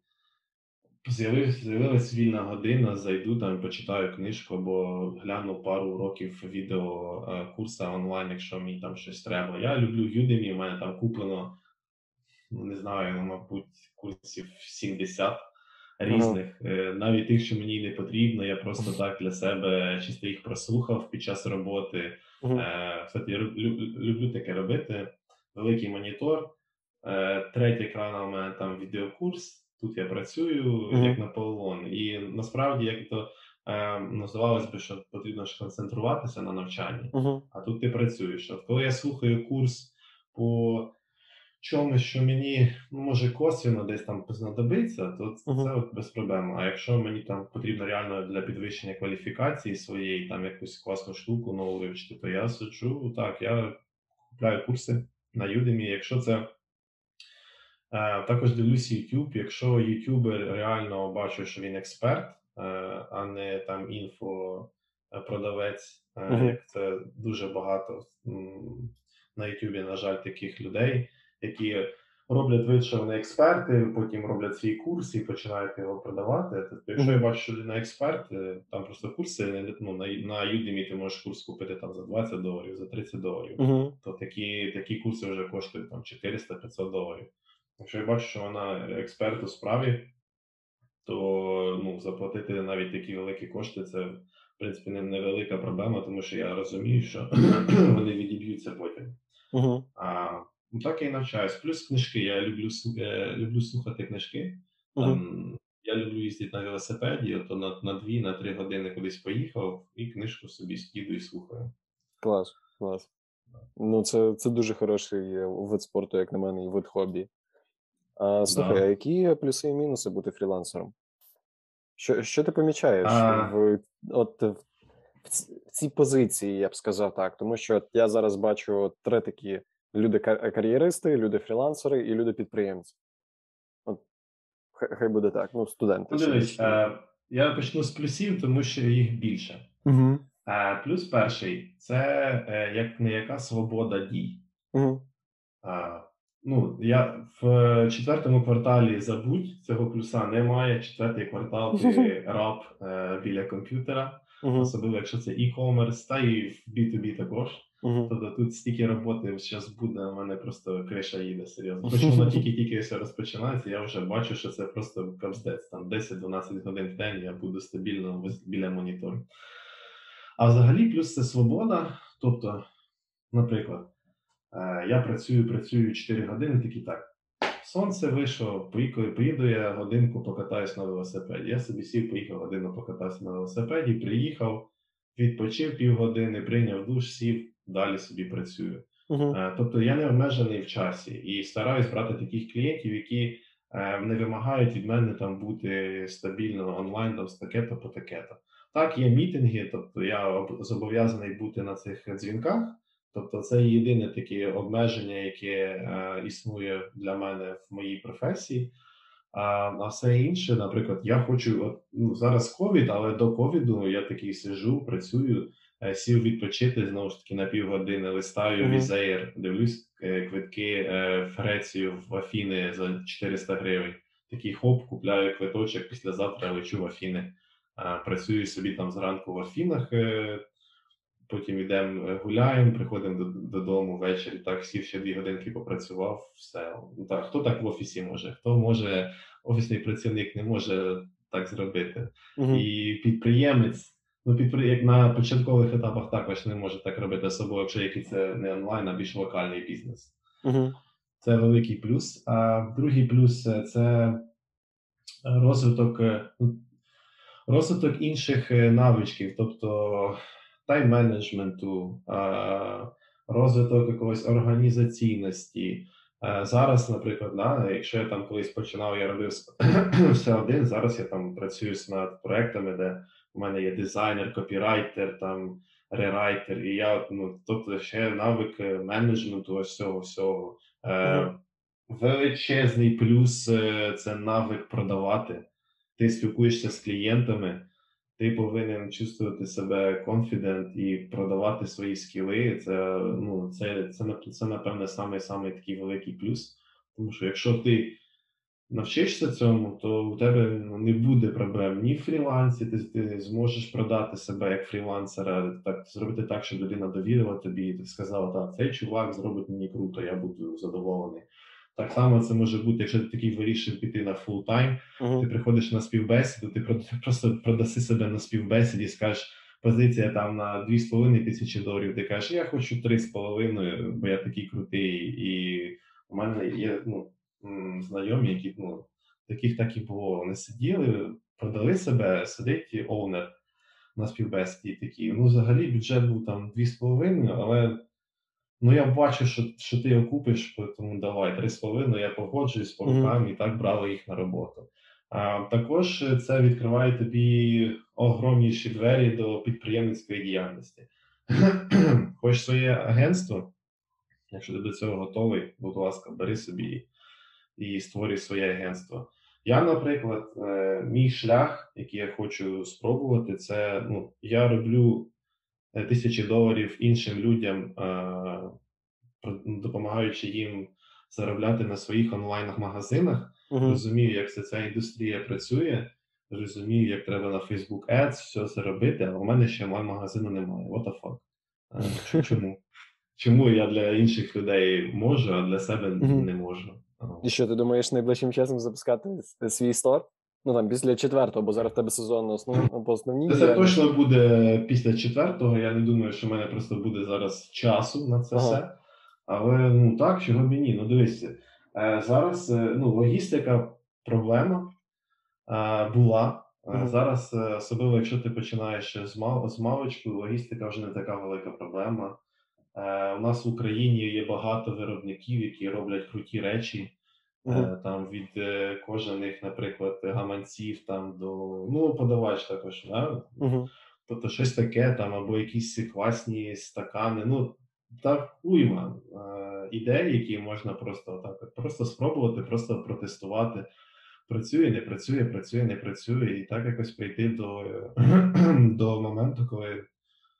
з'явилась вільна година, зайду там, почитаю книжку, або гляну пару уроків відео курсу онлайн, якщо мені там щось треба. Я люблю Udemy, в мене там куплено, не знаю, мабуть, курсів сімдесят різних. Mm-hmm. Навіть тих, що мені не потрібно, я просто так для себе чисто їх прослухав під час роботи. Mm-hmm. Кстати, я люблю таке робити, великий монітор. Третій екран у мене там відеокурс, тут я працюю mm-hmm. як Наполеон. І насправді, як то е, ну, здавалось би, що потрібно ж концентруватися на навчанні, mm-hmm. а тут ти працюєш. От коли я слухаю курс по чомусь, що мені ну, може косвіно десь там знадобиться, то mm-hmm. це от без проблем. А якщо мені там потрібно реально для підвищення кваліфікації своєї, там якусь класну штуку нову вивчити, то я сиджу, так, я купляю курси на Udemy, якщо це. Також дивлюсь YouTube, якщо ютубер реально бачу, що він експерт, а не там інфопродавець, mm-hmm. як це дуже багато на Ютубі, на жаль, таких людей, які роблять вид, що вони експерти, потім роблять свій курс і починають його продавати. Тобто, якщо mm-hmm. я бачу, що людина експерт, там просто курси, ну, на Udemy ти можеш курс купити там за двадцять доларів, за тридцять доларів, mm-hmm. то такі, такі курси вже коштують там чотириста-п'ятсот доларів. Якщо я бачу, що вона експерт у справі, то ну, заплатити навіть такі великі кошти – це, в принципі, невелика проблема, тому що я розумію, що вони відіб'ються потім. Uh-huh. А, ну, так я і навчаюсь. Плюс книжки. Я люблю, я люблю слухати книжки. Uh-huh. Там, я люблю їздити на велосипеді, ото на, на дві, на три години кудись поїхав і книжку собі скидаю і слухаю. Клас, клас. Ну, це, це дуже хороший вид спорту, як на мене, і вид хобі. А, слухай, да. а які плюси і мінуси бути фрілансером? Що, що ти помічаєш а... в, от, в цій позиції, я б сказав так? Тому що я зараз бачу три такі люди-кар'єристи, люди-фрілансери і люди-підприємці. От, хай буде так, ну, студенти. Подивись, я почну з плюсів, тому що їх більше. Угу. А плюс перший – це як не яка свобода дій. Угу. А, ну, я в четвертому кварталі забудь, цього плюса немає. Четвертий квартал – ти раб е, біля комп'ютера, угу. особливо якщо це e-commerce, та і в бі ту бі також. Угу. Тобто тут стільки роботи зараз буде, у мене просто криша їде, серйозно. Хоч воно тільки-тільки все розпочинається, я вже бачу, що це просто капстець. Там десять-дванадцять годин в день я буду стабільно біля монітору. А взагалі плюс це свобода, тобто, наприклад, я працюю, працюю чотири години, такі так, сонце вийшло, поїду я годинку, покатаюсь на велосипеді. Я собі сів, поїхав годину, покатався на велосипеді, приїхав, відпочив півгодини, прийняв душ, сів, далі собі працюю. Угу. Тобто я не обмежений в часі і стараюсь брати таких клієнтів, які не вимагають від мене там бути стабільно онлайн, там, з таке-то по таке-то. Так, є мітинги, тобто я зобов'язаний бути на цих дзвінках, тобто це єдине таке обмеження, яке е, існує для мене в моїй професії, а, а все інше, наприклад, я хочу, от, ну, зараз ковід, але до ковіду я такий сижу, працюю, е, сів відпочити, знову ж таки, на півгодини листаю mm-hmm. Візаєр, дивлюсь е, квитки е, в Грецію, в Афіни за чотириста гривень, такий хоп, купляю квиточок, післязавтра лечу в Афіни. Працюю собі там зранку в Афінах, потім йдемо гуляємо, приходимо додому ввечері, так, сів ще дві годинки попрацював, все. Так, хто так в офісі може, хто може, офісний працівник не може так зробити. Угу. І підприємець, ну, підпри... як на початкових етапах також не може так робити, особливо, якщо який це не онлайн, а більш локальний бізнес. Угу. Це великий плюс. А другий плюс – це розвиток... Розвиток інших навичків, тобто тайм-менеджменту, розвиток якогось організаційності. Зараз, наприклад, да, якщо я там колись починав, я робив все один, зараз я там працюю над проектами, де у мене є дизайнер, копірайтер, там, рерайтер, і я, ну, тобто ще навик менеджменту ось всього-всього. Mm-hmm. Величезний плюс – це навик продавати. Ти спілкуєшся з клієнтами, ти повинен чувствувати себе confident і продавати свої скіли. Це, ну, це, це, це, це напевне, самий-самий такий великий плюс. Тому що якщо ти навчишся цьому, то у тебе не буде проблем ні в фрілансі, ти, ти зможеш продати себе як фрілансера, так, зробити так, щоб людина довірила тобі і ти сказала, так, цей чувак зробить мені круто, я буду задоволений. Так само це може бути, якщо ти такий вирішив піти на фулл-тайм, uh-huh. ти приходиш на співбесіду, ти просто продаси себе на співбесіді, скажеш, позиція там на дві з половиною тисячі доларів, ти кажеш, я хочу три з половиною, бо я такий крутий, і у мене є, ну, знайомі, які, ну, таких так і було, вони сиділи, продали себе, сидить оунер на співбесіді такий, ну, взагалі бюджет був там дві з половиною, але... Ну, я бачу, що, що ти його купиш, тому давай, три з половиною, я погоджуюсь по рукам, mm-hmm. і так брали їх на роботу. А, також це відкриває тобі огромніші двері до підприємницької діяльності. Хочеш своє агентство? Якщо ти до цього готовий, будь ласка, бери собі і створюй своє агентство. Я, наприклад, мій шлях, який я хочу спробувати, це, ну, я роблю тисячі доларів іншим людям, допомагаючи їм заробляти на своїх онлайн-магазинах. Uh-huh. Розумію, як ця, ця індустрія працює, розумію, як треба на Facebook Ads все це робити, а у мене ще онлайн-магазину немає. What the fuck? А, чому? Чому я для інших людей можу, а для себе uh-huh. не можу? Uh-huh. І що, ти думаєш найближчим часом запускати свій стор? Ну, там, після четвертого, бо зараз в тебе сезон основ... по основній. Це я... точно буде після четвертого, я не думаю, що в мене просто буде зараз часу на це ага. все. Але, ну, так, чого б і ні. Ну, дивися, зараз, ну, логістика проблема була. Ага. Зараз, особливо, якщо ти починаєш з маличку, логістика вже не така велика проблема. У нас в Україні є багато виробників, які роблять круті речі. Uh-huh. Там від кожаних, наприклад, гаманців там до, ну, подавач також, да? Uh-huh. Тобто щось таке там, або якісь класні стакани, ну, так уйма ідей, які можна просто так, просто спробувати, просто протестувати. Працює, не працює, працює, не працює, і так якось прийти до, до моменту, коли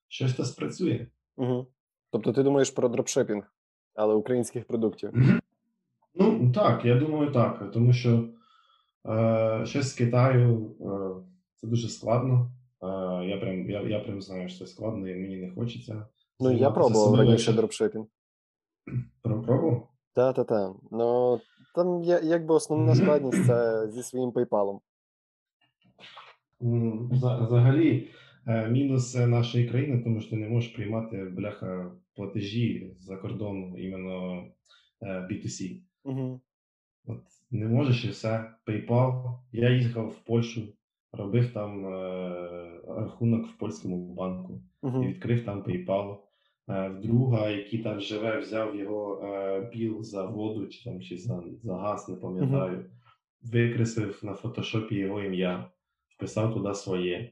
щось то спрацює. Uh-huh. Тобто ти думаєш про дропшипінг, але українських продуктів? Ну, так, я думаю, так. Тому що е, щось з Китаю е, це дуже складно. Е, я, прям, я, я прям знаю, що це складно, і мені не хочеться. Ну, я пробував раніше дропшипінг. Пробував? Та-та-та. Ну, там є, якби основна складність це зі своїм PayPal. Взагалі, мінус нашої країни, тому що ти не можеш приймати, бляха, платежі за кордону, іменно бі ту сі. Угу. От не можеш і все. PayPal. Я їхав в Польщу, робив там е- рахунок в польському банку. Угу. І відкрив там PayPal. Е- в друга, який там живе, взяв його е- біл за воду чи, там, чи за, за газ, не пам'ятаю. Угу. Викресив на фотошопі його ім'я, вписав туди своє.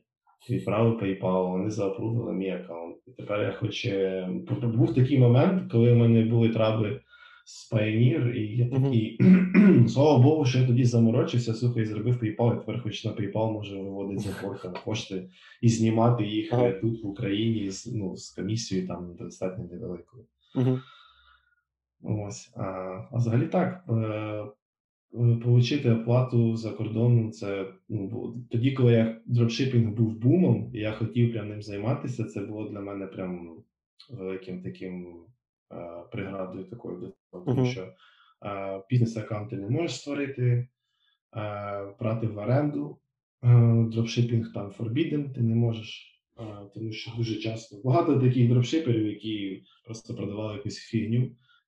Відправив PayPal, вони заапрували мій аккаунт. І тепер я хочу... Був такий момент, коли в мене були трабли з Pioneer, і я такий, mm-hmm. слава Богу, що я тоді заморочився, слухай, зробив PayPal, і тепер хоч на PayPal можу виводити з Upwork кошти і знімати їх mm-hmm. тут, в Україні, з, ну, з комісією там достатньо невеликою. Mm-hmm. Ось. А, а взагалі так, получити оплату за кордоном, це, ну, тоді, коли я дропшипінг був бумом, і я хотів прям ним займатися, це було для мене прям великим таким преградою такою, uh-huh. тому що е, бізнес-аккаунт ти не можеш створити, е, брати в оренду, е, дропшипінг там forbidden, ти не можеш, е, тому що дуже часто багато таких дропшиперів, які просто продавали якусь фігню,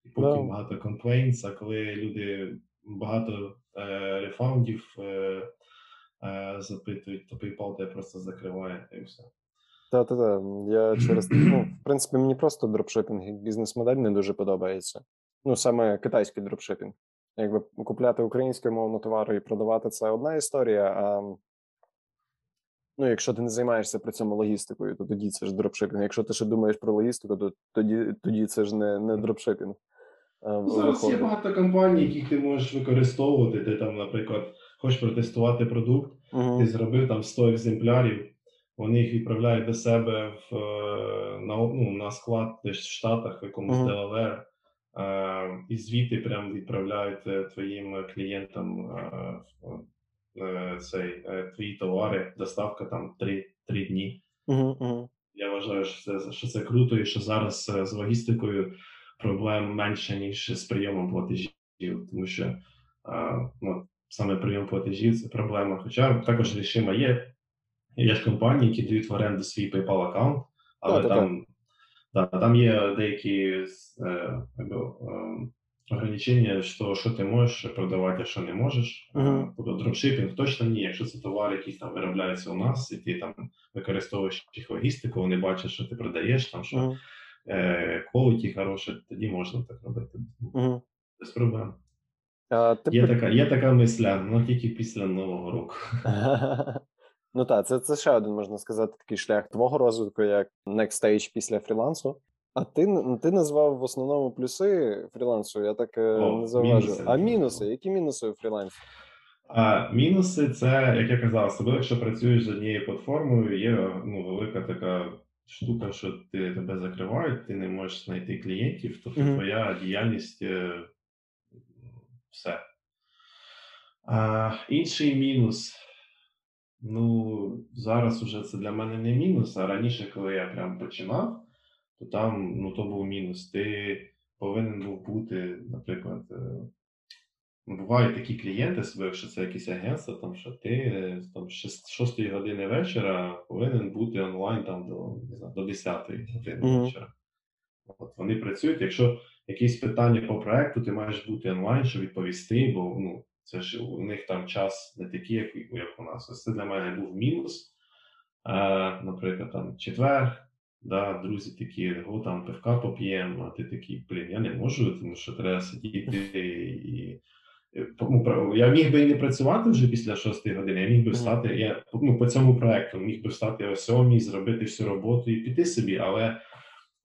і потім yeah. багато комплейнс, а коли люди багато е, рефаундів е, е, запитують, то PayPal тебе просто закриває і все. Та-та-та, я через, ну, в принципі, мені просто дропшипінг як бізнес-модель не дуже подобається. Ну, саме китайський дропшипінг. Якби купляти українською мовною товару і продавати – це одна історія, а, ну, якщо ти не займаєшся при цьому логістикою, то тоді це ж дропшипінг. Якщо ти ще думаєш про логістику, то тоді, тоді це ж не, не дропшипінг. А, зараз є багато компаній, яких ти можеш використовувати, ти там, наприклад, хочеш протестувати продукт, угу. ти зробив там сто екземплярів, вони їх відправляють до себе в, на, ну, на склад в Штатах, в якомусь uh-huh. Делавер, е, і звідти прям відправляють твоїм клієнтам е, е, цей, е, твої товари, доставка там три дні. Uh-huh, uh-huh. Я вважаю, що це, що це круто і що зараз з логістикою проблем менше, ніж з прийомом платежів, тому що е, ну, саме прийом платежів – це проблема, хоча також рішима є. Є ж компанії, які дають в оренду свій PayPal-аккаунт, але так, там, так. Да, там є деякі е, е, ограничення, що, що ти можеш продавати, а що не можеш. Uh-huh. Тобто дропшипінг точно ні, якщо це товар, який там виробляється у нас, і ти там використовуєш їх логістику, вони бачать, що ти продаєш, там, що uh-huh. е, quality хороше, тоді можна так робити. Uh-huh. Без проблем. Uh-huh. Є, така, є така мисля, але тільки після Нового року. Ну так, це, це ще один, можна сказати, такий шлях твого розвитку, як next stage після фрілансу. А ти, ти назвав в основному плюси фрілансу, я так О, не зауважу. Мінуси. А мінуси? Які мінуси у фрілансі? А, мінуси – це, як я казав, особливо, якщо працюєш з однією платформою, є, ну, велика така штука, що ти, тебе закривають, ти не можеш знайти клієнтів, тобто mm-hmm. твоя діяльність – все. А, інший мінус – ну, зараз уже це для мене не мінус, а раніше, коли я прям починав, то там, ну, то був мінус. Ти повинен був бути, наприклад, бувають такі клієнти, особливо, що це якісь агентства, там, що ти там, шостої години вечора повинен бути онлайн там, до, не знаю, до десятої години mm-hmm. вечора. От, вони працюють, якщо якісь питання по проекту, ти маєш бути онлайн, щоб відповісти, бо, ну, це ж у них там час не такий, як, як у нас. Ось це для мене був мінус. Е, наприклад, там четвер, Да, друзі такі, о, там пивка поп'ємо, а ти такий, блін, я не можу, тому що треба сидіти і... Я міг би і не працювати вже після шостої години, я міг би встати, я, ну, по цьому проєкту, міг би встати о сьомій, зробити всю роботу і піти собі, але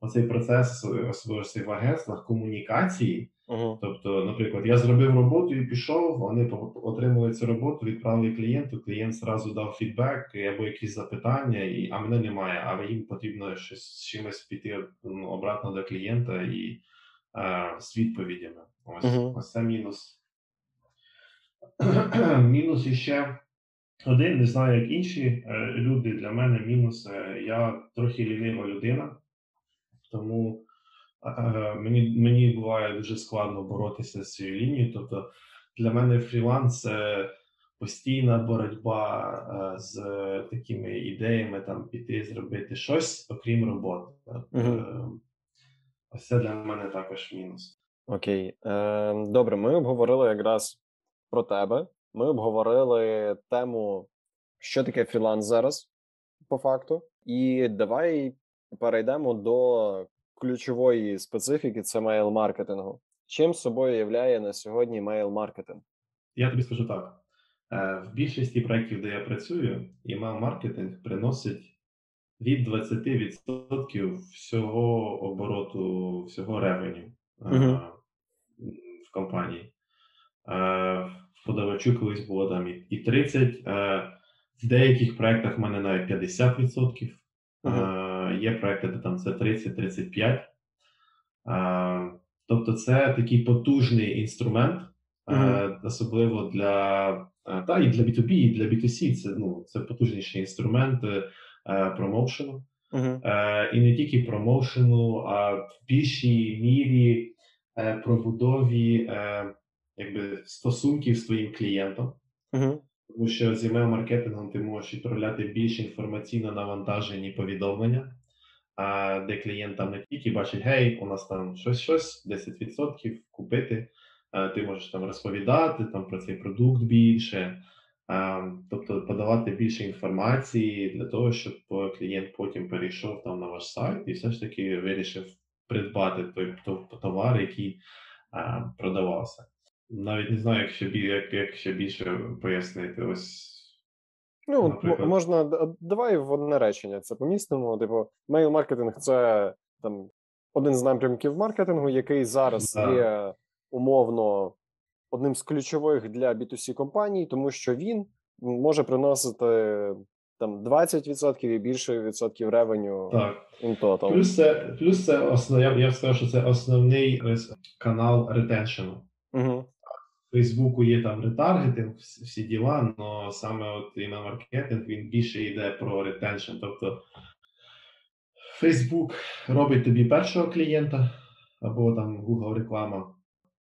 оцей процес, особливо в агентствах, комунікації, uh-huh. тобто, наприклад, я зробив роботу і пішов, вони отримали цю роботу, відправили клієнту, клієнт зразу дав фідбек або якісь запитання, і, а мене немає, а їм потрібно щось, чимось піти, ну, обратно до клієнта і а, з відповідями. Ось, uh-huh. ось це мінус. Мінус іще один, не знаю, як інші люди, для мене мінус, я трохи лінива людина, тому мені, мені буває дуже складно боротися з цією лінією, тобто для мене фріланс – це постійна боротьба з такими ідеями, там, піти зробити щось, окрім роботи. Mm-hmm. Ось це для мене також мінус. Окей. Е, добре, ми обговорили якраз про тебе. Ми обговорили тему, що таке фріланс зараз, по факту. І давай перейдемо до ключової специфіки, це мейл-маркетингу. Чим собою являє на сьогодні мейл-маркетинг? Я тобі скажу так. В більшості проєктів, де я працюю, імейл-маркетинг приносить від двадцять відсотків всього обороту, всього ревеню uh-huh. в компанії. В подавачу колись було там і тридцять відсотків. В деяких проєктах в мене навіть п'ятдесят відсотків. Uh-huh. Є проєкти, де там це тридцять тридцять п'ять. Тобто це такий потужний інструмент, uh-huh. особливо для, та, і для бі ту бі, і для бі ту сі. Це, ну, це потужніший інструмент промоушену. Uh-huh. І не тільки промоушену, а в більшій мірі пробудові якби стосунків з твоїм клієнтом. Uh-huh. Тому що з імейл-маркетингом ти можеш відправляти більш інформаційно навантажені повідомлення, де клієнт там не тільки бачить, гей, у нас там щось-щось, десять відсотків купити, ти можеш там розповідати там, про цей продукт більше, тобто подавати більше інформації для того, щоб клієнт потім перейшов там на ваш сайт і все ж таки вирішив придбати той, той товар, який продавався. Навіть не знаю, як ще, як, як ще більше пояснити. Ось, ну, наприклад... можна, давай в одне речення це помістимо. Типу, мейл-маркетинг – це там один з напрямків маркетингу, який зараз да. є умовно одним з ключових для бі ту сі-компаній, тому що він може приносити там двадцять відсотків і більше відсотків ревеню in total. Плюс це, плюс це основ, я, я б сказав, що це основний канал ретеншену. Угу. Фейсбуку є там ретаргетинг, всі діла, але саме от імейл-маркетинг, він більше йде про ретеншн. Тобто Фейсбук робить тобі першого клієнта, або там Google реклама,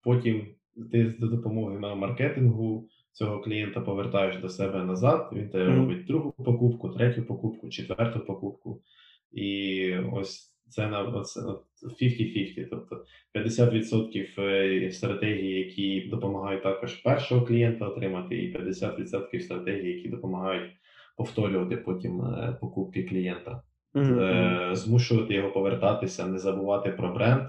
потім ти за допомогою імейл-маркетингу цього клієнта повертаєш до себе назад, він тебе mm-hmm. робить другу покупку, третю покупку, четверту покупку. І ось це на п'ятдесят на п'ятдесят, тобто п'ятдесят відсотків стратегії, які допомагають також першого клієнта отримати, і п'ятдесят відсотків стратегії, які допомагають повторювати потім покупки клієнта, mm-hmm. змушувати його повертатися, не забувати про бренд,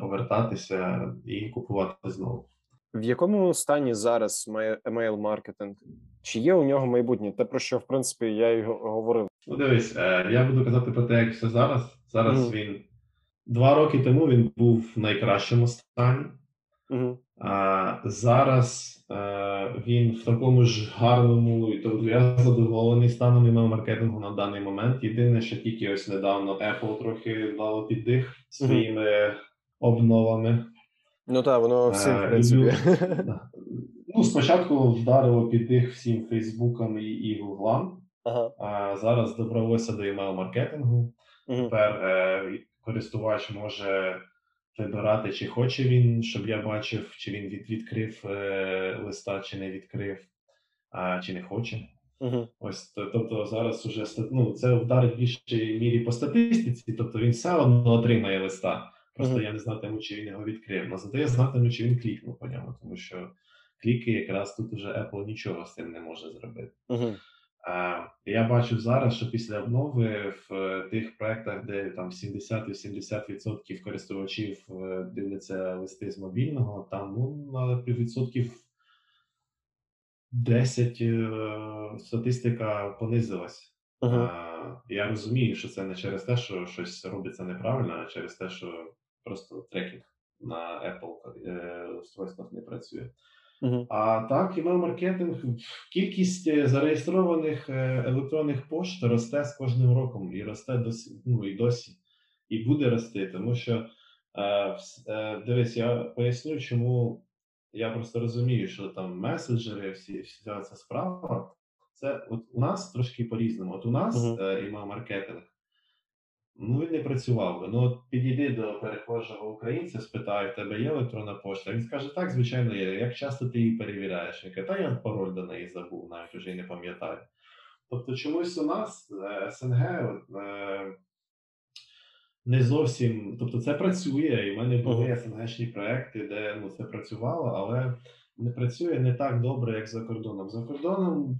повертатися і купувати знову. В якому стані зараз емейл-маркетинг? Чи є у нього майбутнє? Те, про що, в принципі, я й говорив. Ну, дивись, я буду казати про те, як все зараз. Зараз mm. він... Два роки тому він був в найкращому стані. Mm. А зараз він в такому ж гарному... Тобто я задоволений станом імейл-маркетингу на даний момент. Єдине, що тільки ось недавно Apple трохи дало піддих своїми mm. обновами. Ну так, воно всім, в принципі. Ну, спочатку вдарило під їх всім Фейсбукам і, і Гуглам. Ага. А зараз добралося до імейл-маркетингу. Угу. Тепер е, користувач може вибирати, чи хоче він, щоб я бачив, чи він від, відкрив е, листа, чи не відкрив, а, чи не хоче. Угу. Ось, тобто зараз уже, ну, це вдарить в більшій мірі по статистиці, тобто він все одно отримає листа. Просто mm-hmm. я не знатиму, чи він його відкрив. А зате я знатиму, чи він клікнув по ньому, тому що кліки якраз тут уже Apple нічого з цим не може зробити. Mm-hmm. Я бачив зараз, що після обнови в тих проєктах, де там сімдесят-вісімдесят відсотків користувачів дивляться листи з мобільного, там ну, на відсотків десять статистика понизилась. Uh-huh. Я розумію, що це не через те, що щось робиться неправильно, а через те, що просто трекінг на Apple устройствах не працює. Uh-huh. А так, імейл-маркетинг, кількість зареєстрованих електронних пошт росте з кожним роком і росте досі, ну, і досі, і буде рости, тому що, дивись, я поясню, чому я просто розумію, що там меседжери, всі, вся ця справа, це от у нас трошки по-різному. От у нас uh-huh. імейл-маркетинг, ну він не працював. Ну от підійди до перехожого українця, спитаю, в тебе є електронна пошта? Він скаже, так, звичайно є. Як часто ти її перевіряєш? Я кажу, та я пароль до неї забув, навіть вже й не пам'ятаю. Тобто чомусь у нас ес ен ге от, е, не зовсім, тобто це працює, і в мене були uh-huh. ес ен гешні проекти, де ну, це працювало, але не працює не так добре, як за кордоном. За кордоном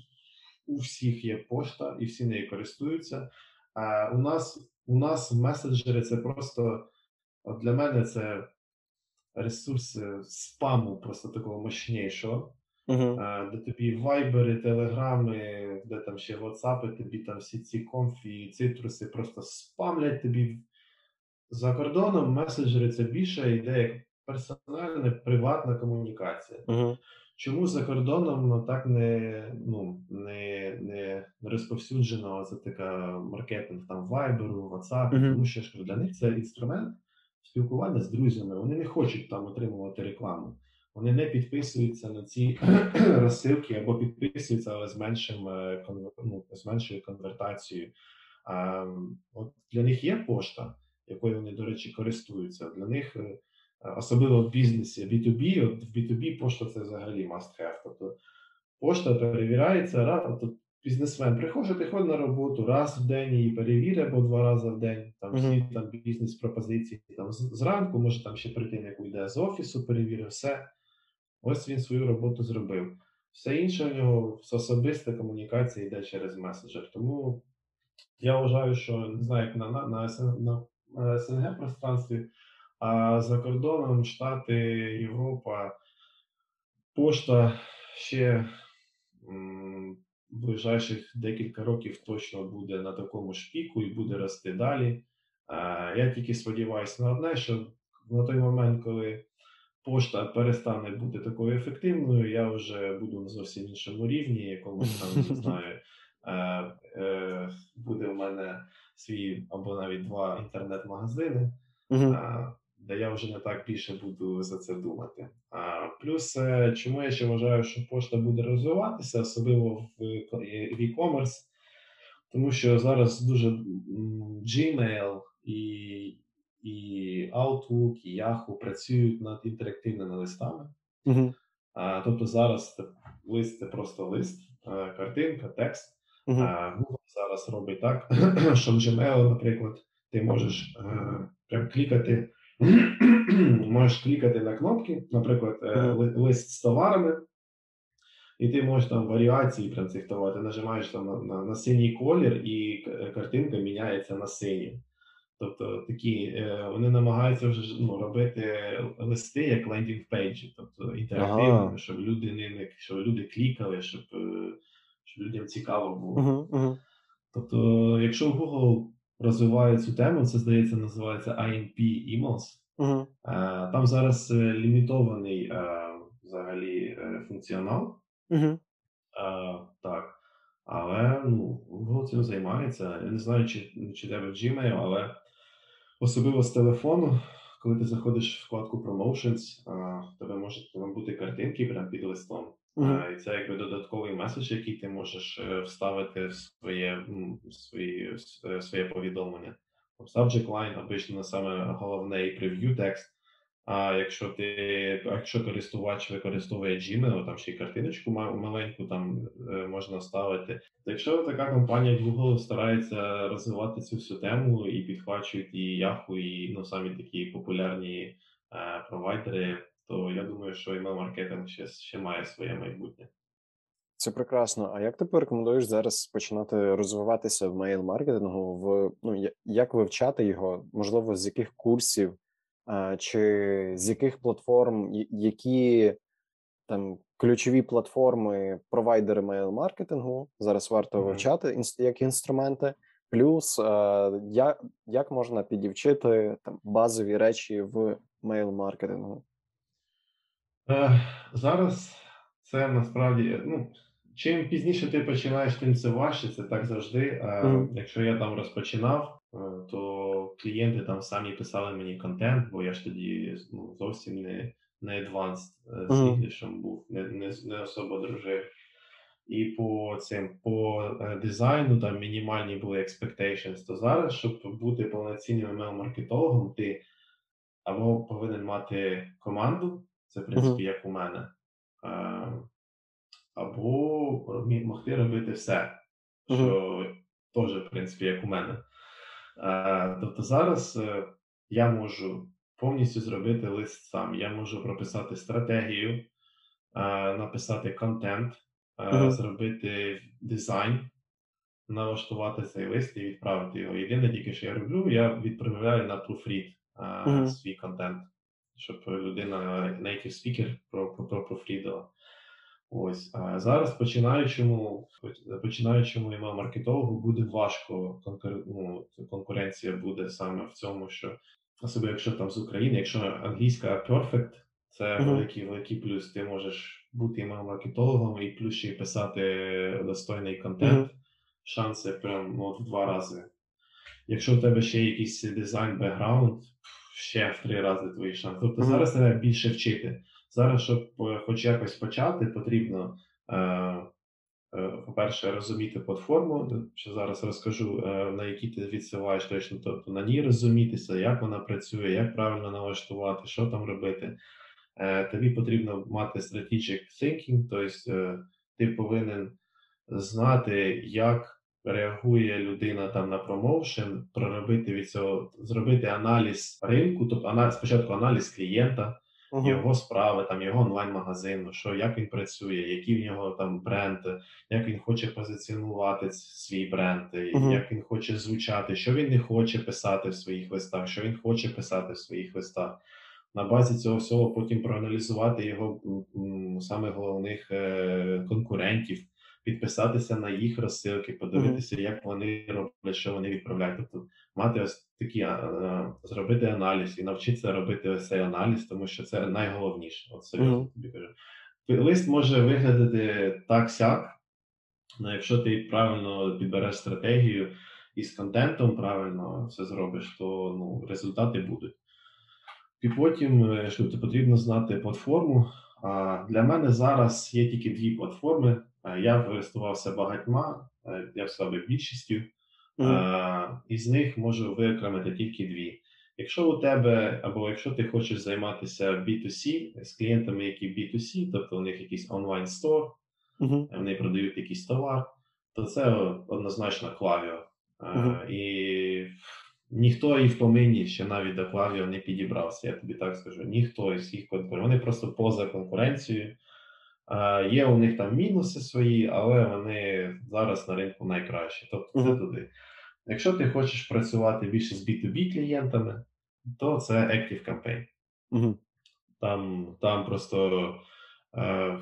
у всіх є пошта, і всі нею користуються. А у нас, у нас меседжери – це просто, от для мене це ресурс спаму просто такого мощнішого. Uh-huh. Де тобі вайбери, телеграми, де там ще ватсапи, тобі там всі ці комфі, цитруси просто спамлять тобі. За кордоном меседжери – це більше йде як персональна, приватна комунікація. Uh-huh. Чому за кордоном так не, ну, не, не розповсюджено це така маркетинг там Viber, WhatsApp, uh-huh. тому що для них це інструмент спілкування з друзями. Вони не хочуть там отримувати рекламу. Вони не підписуються на ці розсилки або підписуються, але з, меншим, ну, з меншою конвертацією. А, от для них є пошта, якою вони, до речі, користуються. Для них... Особливо в бізнесі, бі ту бі, от в бі ту бі пошта це взагалі must have. Тобто пошта перевіряється, тобто бізнесмен приходить, приходить на роботу раз в день її перевірить, або два рази в день, там всі mm-hmm. там бізнес-пропозиції, там зранку, може там ще прийти, як уйде з офісу, перевірив все. Ось він свою роботу зробив. Все інше у нього, особиста комунікація йде через меседжер. Тому я вважаю, що, не знаю, як на, на, на, на, на ес ен ге-пространстві, а за кордоном Штати, Європа, пошта ще м, ближайших декілька років точно буде на такому ж піку і буде рости далі. А, я тільки сподіваюся на одне, що на той момент, коли пошта перестане бути такою ефективною, я вже буду на зовсім іншому рівні, якомусь там, не знаю, а, е, буде в мене свій або навіть два інтернет-магазини, uh-huh. а, де я вже не так більше буду за це думати. А, плюс, чому я ще вважаю, що пошта буде розвиватися, особливо в, в e-commerce, тому що зараз дуже Gmail і, і Outlook, і Yahoo працюють над інтерактивними листами. Uh-huh. А, тобто зараз лист – це просто лист, картинка, текст. Uh-huh. А Google зараз робить так, що в Gmail, наприклад, ти можеш е, прям клікати, можеш клікати на кнопки, наприклад, е, лист з товарами, і ти можеш там варіації прям цих товарів. Ти нажимаєш там на, на, на синій колір, і картинка міняється на синій. Тобто такі, е, вони намагаються вже ну, робити листи як лендінг-пейджі, тобто інтерактивними, ага. щоб люди ними, щоб люди клікали, щоб, щоб людям цікаво було. Угу, угу. Тобто, якщо в Google розвиває цю тему, це, здається, називається а ем пі Emails. Uh-huh. Там зараз лімітований взагалі функціонал. Uh-huh. Так. Але, ну, Google цим займається. Я не знаю, чи, чи тебе в Gmail, але особливо з телефону, коли ти заходиш в вкладку Promotions, в тебе можуть бути картинки прямо під листом. Uh-huh. І це якби додатковий меседж, який ти можеш вставити в своє, в свої, в своє повідомлення. Subject line, обично саме головне і прев'ю текст. А якщо ти, якщо користувач використовує Gmail, там ще й картиночку маленьку там можна ставити. Якщо така компанія Google старається розвивати цю всю тему і підхвачують і Yahoo, і ну, самі такі популярні е, провайдери, то я думаю, що email-маркетинг ще, ще має своє майбутнє. Це прекрасно. А як ти порекомендуєш зараз починати розвиватися в мейл-маркетингу? В, ну, як вивчати його? Можливо, з яких курсів а, чи з яких платформ, які там ключові платформи, провайдери мейл-маркетингу зараз варто mm-hmm. вивчати інст, як інструменти? Плюс, а, я, як можна підівчити там, базові речі в мейл-маркетингу? Uh, зараз це насправді... ну. Чим пізніше ти починаєш, тим це важче, це так завжди. Mm. Якщо я там розпочинав, то клієнти там самі писали мені контент, бо я ж тоді ну, зовсім не, не advanced з інглішем mm. був, не, не, не особо дружив. І по цим, по дизайну там мінімальні були expectations. То зараз, щоб бути повноцінним емейл-маркетологом, ти або повинен мати команду, це в принципі mm. як у мене, або могти робити все, що uh-huh. теж, в принципі, як у мене. А, тобто зараз я можу повністю зробити лист сам. Я можу прописати стратегію, а, написати контент, а, uh-huh. зробити дизайн, налаштувати цей лист і відправити його. Єдине тільки, що я роблю, я відправляю на proofread а, uh-huh. свій контент, щоб людина, native speaker, про, про, про proofreadила. Ось, а зараз починаючому, починаючому email-маркетологу буде важко, конкур... ну, конкуренція буде саме в цьому, що, особливо якщо там з України, якщо англійська perfect, це mm-hmm. великий-великий плюс, ти можеш бути email-маркетологом і плюс ще й писати достойний контент, mm-hmm. шанси прям ну, в два рази. Якщо в тебе ще є якийсь дизайн-бекграунд, ще в три рази твої шанси. Тобто mm-hmm. зараз треба більше вчити. Зараз, щоб хоч якось почати, потрібно, по-перше, розуміти платформу, що зараз розкажу, на які ти відсилаєш точно, тобто на ній розумітися, як вона працює, як правильно налаштувати, що там робити. Тобі потрібно мати strategic thinking, тобто ти повинен знати, як реагує людина там на промоушен, проробити від цього, зробити аналіз ринку, тобто спочатку аналіз клієнта, Uh-huh. його справи, там, його онлайн-магазину, що, як він працює, який в нього там бренд, як він хоче позиціонувати свій бренд, uh-huh. як він хоче звучати, що він не хоче писати в своїх листах, що він хоче писати в своїх листах. На базі цього всього потім проаналізувати його м, саме головних е, конкурентів, підписатися на їх розсилки, подивитися, uh-huh. як вони роблять, що вони відправляють. Тобто мати ось такі, а, зробити аналіз і навчитися робити ось цей аналіз, тому що це найголовніше. От серйозно uh-huh. тобі кажу. Лист може виглядати так-сяк, але якщо ти правильно підбереш стратегію і з контентом правильно все зробиш, то ну, результати будуть. І потім, щоб ти потрібно знати платформу. А, для мене зараз є тільки дві платформи. Я користувався багатьма, я в себе більшістю, mm-hmm. із них можу виокремити тільки дві. Якщо у тебе, або якщо ти хочеш займатися бі ту сі, з клієнтами, які бі ту сі, тобто у них якийсь онлайн-стор, mm-hmm. вони продають якийсь товар, то це однозначно Klavio. Mm-hmm. І ніхто і в помині ще навіть до Klavio не підібрався, я тобі так скажу. Ніхто із їх конкурентів, вони просто поза конкуренцією. Uh, є у них там мінуси свої, але вони зараз на ринку найкращі. Тобто uh-huh. це туди. Якщо ти хочеш працювати більше з бі ту бі клієнтами, то це Active Campaign. Uh-huh. Там, там просто uh,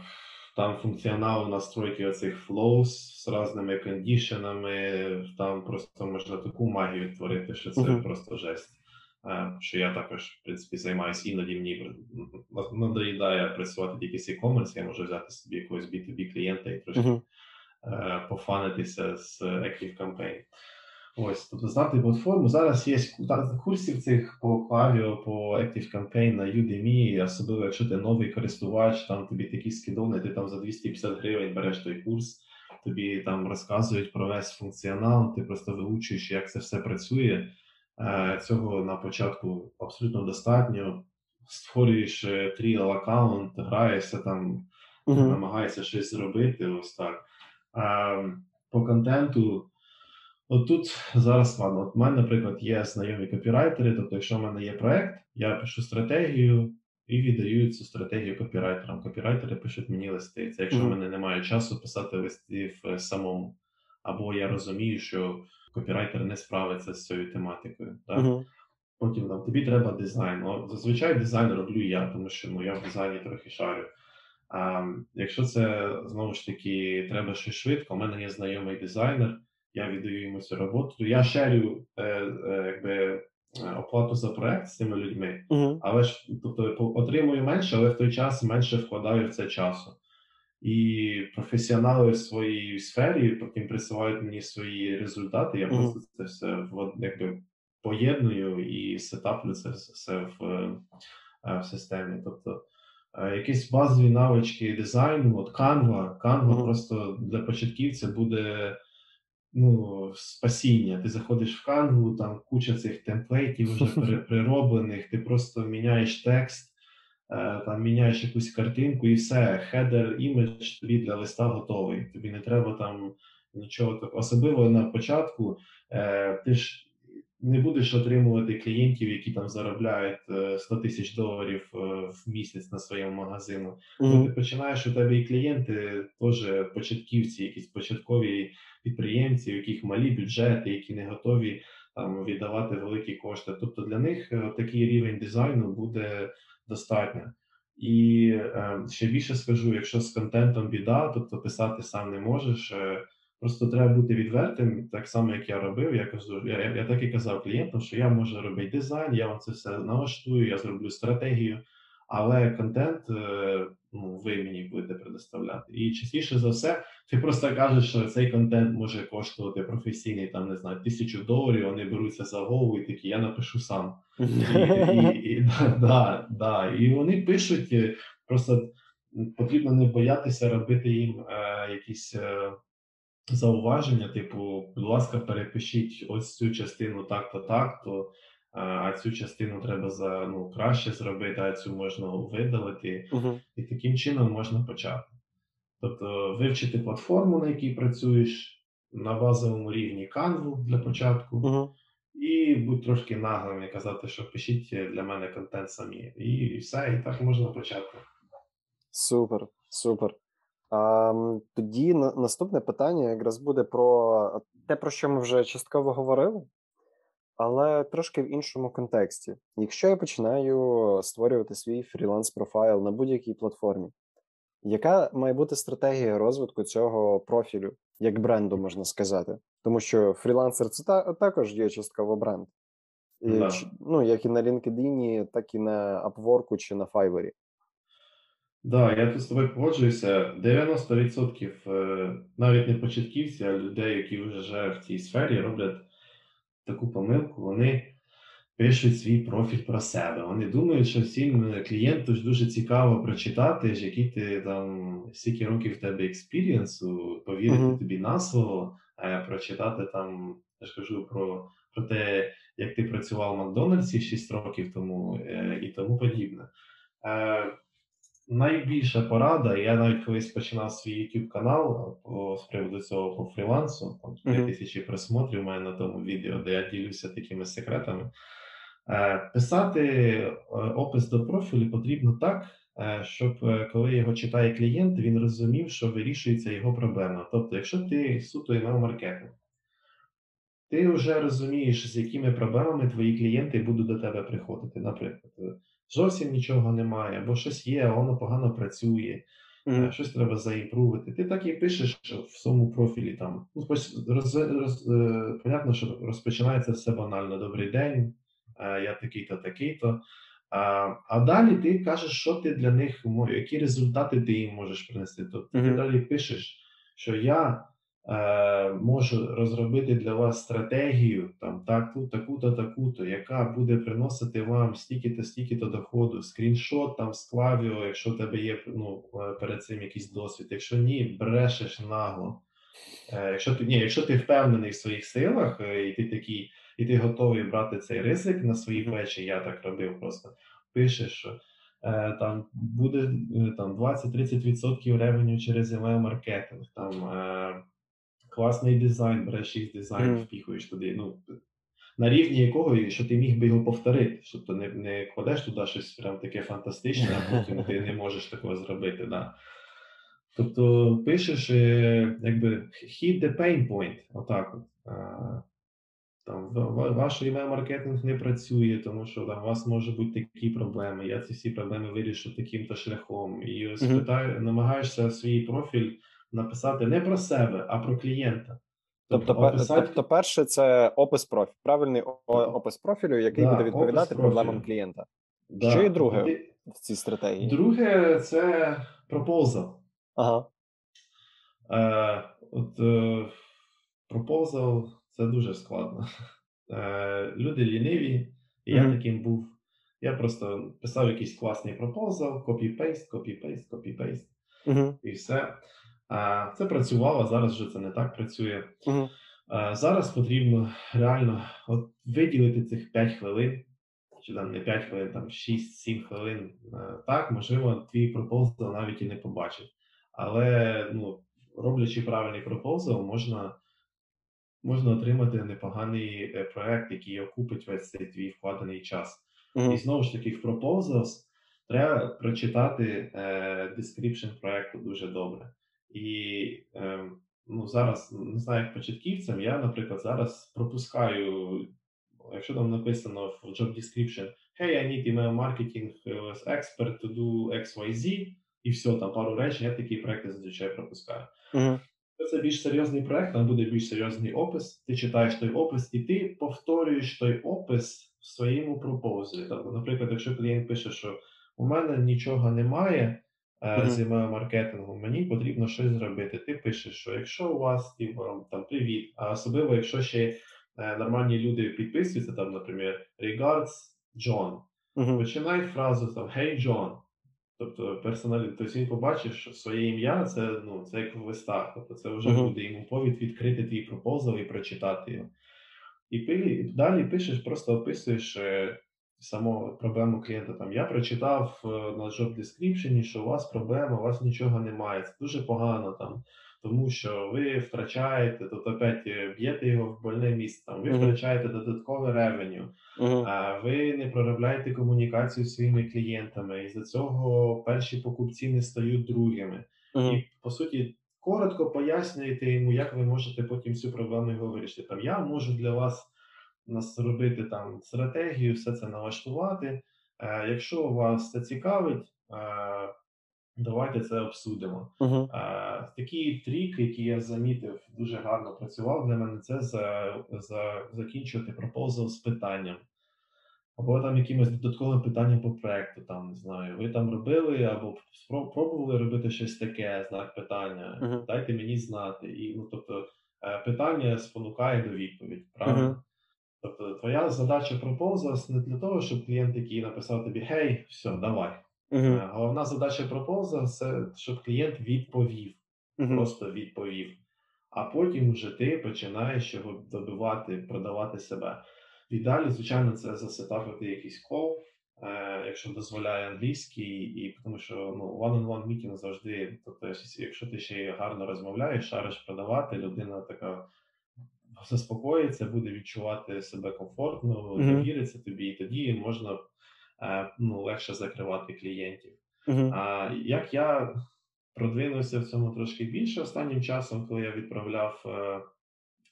там функціонал настройки оцих flows з різними кондішенами, там просто можна таку магію творити, що це uh-huh. просто жесть. Що я також, в принципі, займаюся іноді, мені надоїдає працювати тільки з e-commerce, я можу взяти собі якогось бі ту бі клієнта і трошки uh-huh. uh, пофанитися з Active Campaign. Ось, тобто знати платформу. Зараз є курсів цих по Klavio, по Active Campaign на Udemy, особливо якщо ти новий користувач, там тобі такі скидони, ти там за двісті п'ятдесят гривень береш той курс, тобі там розказують про весь функціонал, ти просто вивчуєш, як це все працює. Цього на початку абсолютно достатньо. Створюєш trial аккаунт, граєшся там, uh-huh. намагаєшся щось зробити, ось так. А по контенту, от тут зараз, ладно, от в мене, наприклад, є знайомі копірайтери, тобто якщо в мене є проект, я пишу стратегію, і віддаю цю стратегію копірайтерам. Копірайтери пишуть мені листи. Це якщо в мене немає часу писати листів самому. Або я розумію, що копірайтер не справиться з цією тематикою. Так? Uh-huh. Потім там, тобі треба дизайн. О, зазвичай дизайн роблю я, тому що ну, я в дизайні трохи шарю. А, якщо це, знову ж таки, треба щось швидко, у мене є знайомий дизайнер, я віддаю йому цю роботу. Я шерю е, е, якби, оплату за проект з цими людьми, uh-huh. але ж, тобто, отримую менше, але в той час менше вкладаю в це часу. І професіонали в своїй сфері, потім присилають мені свої результати, я mm-hmm. просто це все в, якби, поєдную і сетаплю це все в, в системі. Тобто якісь базові навички дизайну, от Canva, Canva mm-hmm. просто для початківця буде ну, спасіння. Ти заходиш в Canva, там куча цих темплейтів вже прироблених, ти просто міняєш текст, там міняєш якусь картинку і все, хедер, імідж тобі для листа готовий. Тобі не треба там нічого такого. Особливо на початку ти ж не будеш отримувати клієнтів, які там заробляють сто тисяч доларів в місяць на своєму магазину. Mm-hmm. Ти починаєш, у тебе і клієнти теж початківці, якісь початкові підприємці, у яких малі бюджети, які не готові там віддавати великі кошти. Тобто для них такий рівень дизайну буде достатньо. І е, ще більше скажу, якщо з контентом біда, тобто писати сам не можеш, е, просто треба бути відвертим, так само, як я робив, я, кажу, я, я, я так і казав клієнтам, що я можу робити дизайн, я вам це все налаштую, я зроблю стратегію, але контент е, ну, ви мені будете предоставляти. І частіше за все, ти просто кажеш, що цей контент може коштувати професійний, там, не знаю, тисячу доларів, вони беруться за голову і такі, я напишу сам. І, і, і, да, да. І вони пишуть, просто потрібно не боятися робити їм е, якісь е, зауваження, типу, будь ласка, перепишіть ось цю частину так-то, так-то, а цю частину треба за, ну, краще зробити, а цю можна видалити. Uh-huh. І таким чином можна почати. Тобто вивчити платформу, на якій працюєш, на базовому рівні Canva для початку, uh-huh. і будь трошки наглим і казати, що пишіть для мене контент самі. І, і все, і так можна почати. Супер, супер. А, тоді на, наступне питання якраз буде про те, про що ми вже частково говорили, але трошки в іншому контексті. Якщо я починаю створювати свій фріланс-профайл на будь-якій платформі, яка має бути стратегія розвитку цього профілю, як бренду, можна сказати? Тому що фрілансер – це та, також є частково бренд. І, да. Ну, як і на LinkedIn, так і на Upwork чи на Fiverr. Так, да, я тут з тобою погоджуюся. дев'яносто відсотків навіть не початківці, а людей, які вже в цій сфері роблять таку помилку, вони пишуть свій профіль про себе. Вони думають, що всім клієнту ж дуже цікаво прочитати, які ти там, скільки років в тебе експірієнсу, повірити mm-hmm. тобі на слово, прочитати там, я ж кажу, про, про те, як ти працював в Макдональдсі шість років тому і тому подібне. Найбільша порада, я навіть колись починав свій YouTube-канал по, з приводу цього по фрілансу, там три тисячі просмотрів у мене на тому відео, де я ділюся такими секретами. Е, писати опис до профілю потрібно так, е, щоб коли його читає клієнт, він розумів, що вирішується його проблема. Тобто, якщо ти суто імейл-маркетинг, ти вже розумієш, з якими проблемами твої клієнти будуть до тебе приходити, наприклад. Зовсім нічого немає, або щось є, а воно погано працює, mm-hmm. щось треба заімпрувати. Ти так і пишеш в своєму профілі там. Ну, роз, роз, понятно, що розпочинається все банально. Добрий день, я такий-то, такий-то. А, а далі ти кажеш, що ти для них, які результати ти їм можеш принести. Тобто mm-hmm. ти далі пишеш, що я е, можу розробити для вас стратегію, там, таку, таку-то, таку-то, яка буде приносити вам стільки-то, стільки-то доходу, скріншот там з Klavio, якщо в тебе є ну, перед цим якийсь досвід, якщо ні, брешеш нагло. Е, якщо ти, ні, якщо ти впевнений в своїх силах, і ти такий, і ти готовий брати цей ризик на свої плечі, я так робив просто, пишеш, що там буде там, двадцять-тридцять відсотків ревеню через email-маркетинг, там, е, класний дизайн, береш їх дизайн, mm. впіхуєш туди. Ну, на рівні якого, що ти міг би його повторити, щоб ти не, не кладеш туди щось прям таке фантастичне, а потім ти не можеш такого зробити. Да. Тобто пишеш, якби, hit the pain point, отак от. Там, ваш імейл-маркетинг не працює, тому що там, у вас можуть бути такі проблеми, я ці всі проблеми вирішу таким-то шляхом. І ось mm-hmm. питаю, намагаєшся свій профіль написати не про себе, а про клієнта. Тобто, описати... тобто перше, це опис профілю, правильний опис профілю, який да, буде відповідати проблемам клієнта. Да. Що і друге Ти... в цій стратегії? Друге – це пропозал. Ага. Е, от, е, пропозал... Це дуже складно. Е, люди ліниві, і mm-hmm. я таким був. Я просто писав якийсь класний пропозал, копі-пейст, копі-пейст, копі-пейст, mm-hmm. і все. Е, це працювало, зараз вже це не так працює. Mm-hmm. Е, зараз потрібно реально от виділити цих п'ять хвилин, чи там не п'ять хвилин, там шість-сім хвилин. Е, так, можливо, твій пропозал навіть і не побачив. Але, ну, роблячи правильний пропозал, можна можна отримати непоганий проект, який окупить весь цей твій вкладений час. Mm-hmm. І знову ж таки, в proposals треба прочитати е, description проекту дуже добре. І е, ну, зараз, не знаю, як початківцям, я, наприклад, зараз пропускаю, якщо там написано в job description, «Hey, I need email marketing expert to do ікс вай зет», і все, там пару речень, я такі проекти зазвичай пропускаю. Mm-hmm. Це більш серйозний проект, там буде більш серйозний опис, ти читаєш той опис і ти повторюєш той опис в своєму пропозалі. Тобто, наприклад, якщо клієнт пише, що у мене нічого немає mm-hmm. з імейл-маркетингу, мені потрібно щось зробити. Ти пишеш, що якщо у вас, там, привіт, а особливо, якщо ще нормальні люди підписуються, там, наприклад, regards John, mm-hmm. починай фразу там «Hey, John». Тобто персоналі, тобто він побачив, що своє ім'я, це, ну, це як в листах, тобто це вже uh-huh. буде йому повід відкрити твій пропозал і прочитати його. І, і далі пишеш, просто описуєш е, саму проблему клієнта. Там, я прочитав е, на job description, що у вас проблема, у вас нічого немає, це дуже погано, там, тому що ви втрачаєте, тобто опять б'єте його в больне місце, там, ви uh-huh. втрачаєте додаткове ревеню, uh-huh. ви не проробляєте комунікацію з своїми клієнтами, і з-за цього перші покупці не стають другими. Uh-huh. І, по суті, коротко пояснюєте йому, як ви можете потім цю проблему його вирішити. Там, я можу для вас зробити там, стратегію, все це налаштувати. Е, якщо вас це цікавить, е, давайте це обсудимо. Uh-huh. А, такий трік, який я замітив, дуже гарно працював для мене, це за, за, закінчувати пропозал з питанням. Або там якимось додатковим питанням по проекту, там, не знаю, ви там робили або спробували робити щось таке, знак питання, uh-huh. дайте мені знати. І, ну, тобто, питання спонукає до відповіді, правильно? Uh-huh. Тобто, твоя задача пропозал не для того, щоб клієнт, який написав тобі «Гей, все, давай». Uh-huh. Головна задача пропоза – це, щоб клієнт відповів, uh-huh. просто відповів. А потім вже ти починаєш його добивати, продавати себе. І далі, звичайно, це засетапити якийсь кол, е- якщо дозволяє англійський, і, тому що ну, one-on-one meeting завжди, тобто, якщо ти ще гарно розмовляєш, шариш продавати, людина така заспокоїться, буде відчувати себе комфортно, uh-huh. довіриться тобі, і тоді можна... Ну, легше закривати клієнтів. Uh-huh. А як я продвинувся в цьому трошки більше останнім часом, коли я відправляв е,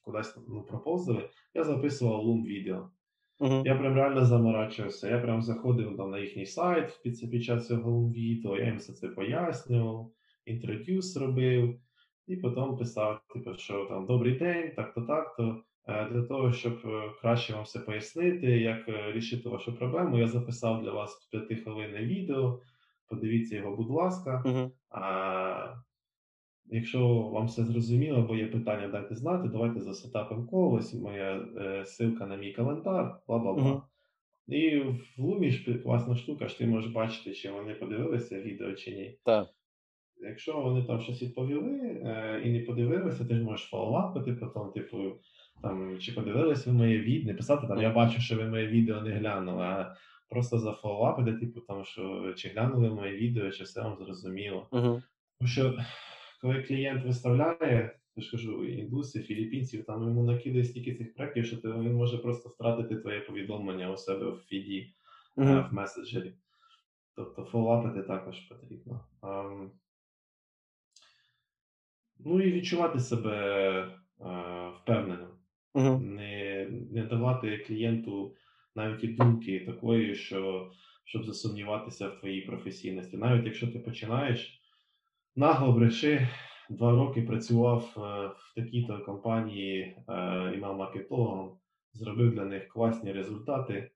кудись ну, пропозали, я записував Loom відео. Uh-huh. Я прям реально заморачувався. Я прям заходив там, на їхній сайт під, під час цього Loom відео, я їм все це пояснював, інтродюс робив, і потім писав, типу, що там «Добрий день, так-то, так-то». Для того, щоб краще вам все пояснити, як рішити вашу проблему, я записав для вас п'ятихвилинне відео, подивіться його, будь ласка. Uh-huh. А, якщо вам все зрозуміло, або є питання, дайте знати, давайте за сетапом когось, моя е, ссылка на мій календар, бла-бла-бла. Uh-huh. І в Лумі класна штука, що ти можеш бачити, чи вони подивилися відео, чи ні. Так. Якщо вони там щось відповіли е, і не подивилися, ти ж можеш фоллоуапити потім, типу, там, чи подивились ви моє відео, не писати там, я бачу, що ви моє відео не глянули, а просто зафоллоуапити, типу, там, що чи глянули моє відео, чи все вам зрозуміло. Uh-huh. Тому що, коли клієнт виставляє я ж кажу, індуси, філіппінців, там йому накидає стільки цих проєктів, що він може просто втратити твоє повідомлення у себе в фіді, mm-hmm. в меседжері. Тобто фоллапити також потрібно. Um, ну і відчувати себе uh, впевненим. Mm-hmm. Не, не давати клієнту навіть і думки такої, що, щоб засумніватися в твоїй професійності. Навіть якщо ти починаєш, нагло бреши, два роки працював в такій-то компанії імейл-маркетологом, зробив для них класні результати,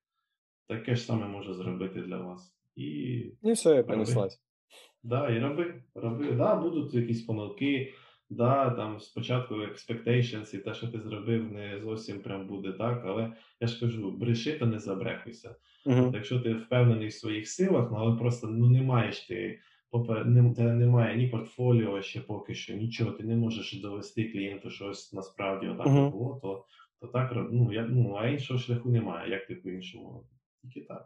таке ж саме можу зробити для вас. І, і все, я принеслась. Да, і роби, роби. Да, будуть якісь помилки, да, там спочатку expectations і те, що ти зробив, не зовсім прям буде так, але я ж кажу, бреши та не забрехуйся. Uh-huh. Якщо ти впевнений в своїх силах, ну, але просто ну, не маєш ти немає ні портфоліо ще поки що, нічого, ти не можеш довести клієнту, що ось насправді отак uh-huh. було, то, то так, ну, я, ну, а іншого шляху немає, як ти по-іншому, тільки так.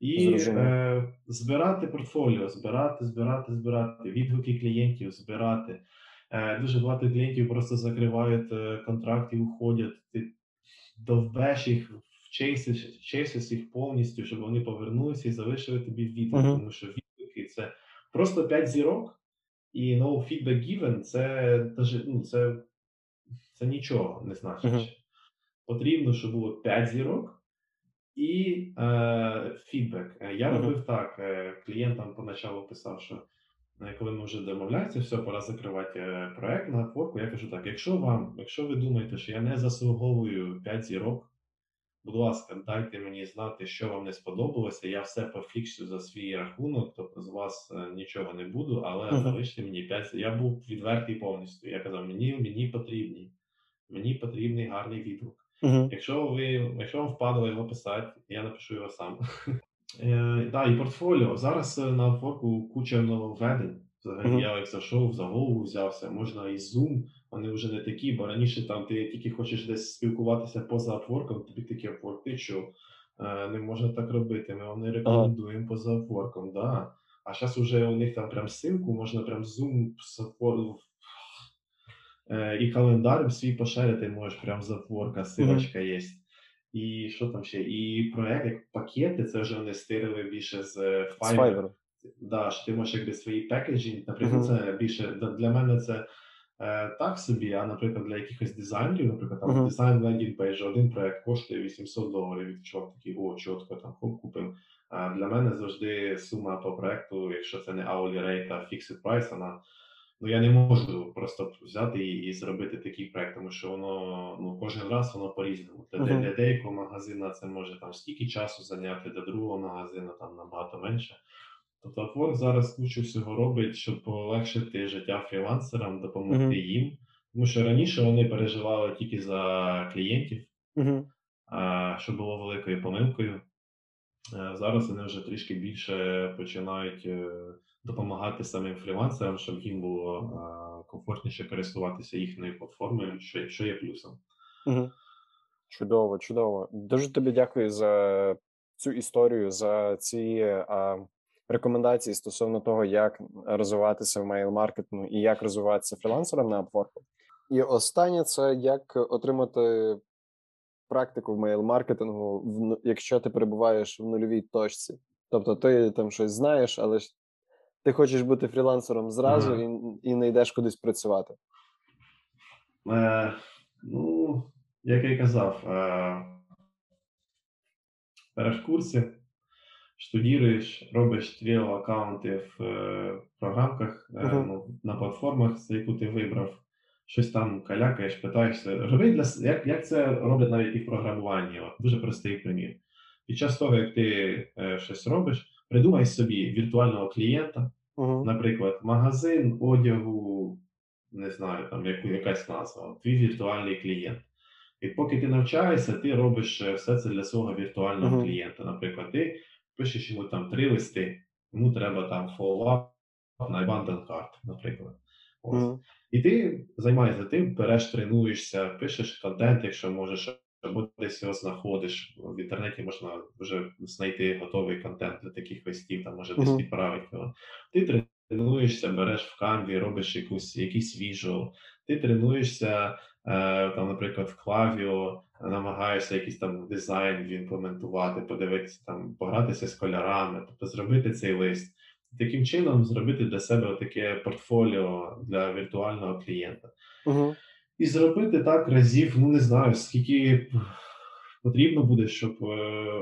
І е, збирати портфоліо, збирати, збирати, збирати, відгуки клієнтів збирати. Е, дуже багато клієнтів просто закривають е, контракти і уходять, ти довбеш їх, вчейсиш, вчейсиш їх повністю, щоб вони повернулися і залишили тобі відгук, uh-huh. тому що відгуки це просто п'ять зірок, і no feedback given, це, ну, це, це нічого не значить. Uh-huh. Потрібно, щоб було п'ять зірок і е, фідбек. Я uh-huh. робив так, клієнтам поначалу писав, що коли ми вже домовляємося, все, пора закривати проект на Upwork, я кажу так, якщо вам, якщо ви думаєте, що я не заслуговую п'ять зірок, будь ласка, дайте мені знати, що вам не сподобалося, я все пофіксю за свій рахунок, тобто з вас нічого не буду, але uh-huh. залиште мені п'ять. Я був відвертий повністю, я казав, мені, мені потрібні, мені потрібний гарний відгук. Uh-huh. Якщо ви, якщо вам впадало його писати, я напишу його сам. Е, да, і портфоліо. Зараз на Upwork куча нововведень. Взагалі uh-huh. я як зайшов, за голову взявся, можна і Zoom, вони вже не такі, бо раніше там ти тільки хочеш десь спілкуватися поза Upwork, тобі такі Upwork, ти що, е, не можна так робити, ми вам не рекомендуємо uh-huh. поза Upwork, да. А зараз вже у них там прям ссылку, можна прям Zoom з Upwork, е, і календар свій поширити можеш прям з Upwork, ссилочка uh-huh. є. І що там ще? І проект, як пакети, це вже вони стирили більше з Fiverr. Да, що ти можеш якби свої пекеджі, наприклад, uh-huh. це більше, для мене це е, так собі, а, наприклад, для якихось дизайнерів, наприклад, там uh-huh. дизайн лендінг пейджа, один проект коштує вісімсот доларів, від чувак такий, о, чітко, там, хоп, купив. А для мене завжди сума по проекту, якщо це не hourly rate, а fixed price, вона, ну, я не можу просто взяти і, і зробити такий проект, тому що воно, ну, кожен раз воно по-різному. Для, uh-huh. для деякого магазина це може там стільки часу зайняти, для другого магазина там набагато менше. Тобто Upwork зараз кучу всього робить, щоб полегшити життя фрілансерам, допомогти uh-huh. їм. Тому що раніше вони переживали тільки за клієнтів, uh-huh. а, що було великою помилкою. А, зараз вони вже трішки більше починають допомагати самим фрілансерам, щоб їм було а, комфортніше користуватися їхньою платформою, що, що є плюсом. Uh-huh. Чудово, чудово. Дуже тобі дякую за цю історію, за ці... А... рекомендації стосовно того, як розвиватися в мейл-маркетингу і як розвиватися фрілансером на Upwork. І останнє – це як отримати практику в мейл-маркетингу, якщо ти перебуваєш в нульовій точці. Тобто ти там щось знаєш, але ти хочеш бути фрілансером зразу mm-hmm. і, і не йдеш кудись працювати. Е, ну, як я й казав, е, перш курсі штудіруєш, робиш тріо аккаунти в е, програмках, е, uh-huh. ну, на платформах, з яку ти вибрав, щось там калякаєш, питаєшся. Роби для, як, як це роблять навіть і в програмуванні. От, дуже простий примір. Під час того, як ти е, щось робиш, придумай собі віртуального клієнта, uh-huh. наприклад, магазин одягу, не знаю, там яку, якась назва, твій віртуальний клієнт. І поки ти навчаєшся, ти робиш все це для свого віртуального uh-huh. клієнта. Наприклад, ти пишеш йому там три листи, йому треба там follow-up на abandoned cart, наприклад. Ось. Mm-hmm. І ти займаєшся тим, береш, тренуєшся, пишеш контент, якщо можеш, або десь його знаходиш. В інтернеті можна вже знайти готовий контент для таких листів, там може десь mm-hmm. підправити його. Ти тренуєшся, береш в Canva, робиш якусь, якийсь віжуал, ти тренуєшся, там, наприклад, в Klavio, намагаєшся якийсь там дизайн імплементувати, подивитися, там, погратися з кольорами, тобто зробити цей лист. Таким чином зробити для себе таке портфоліо для віртуального клієнта. Угу. І зробити так разів, ну не знаю, скільки потрібно буде, щоб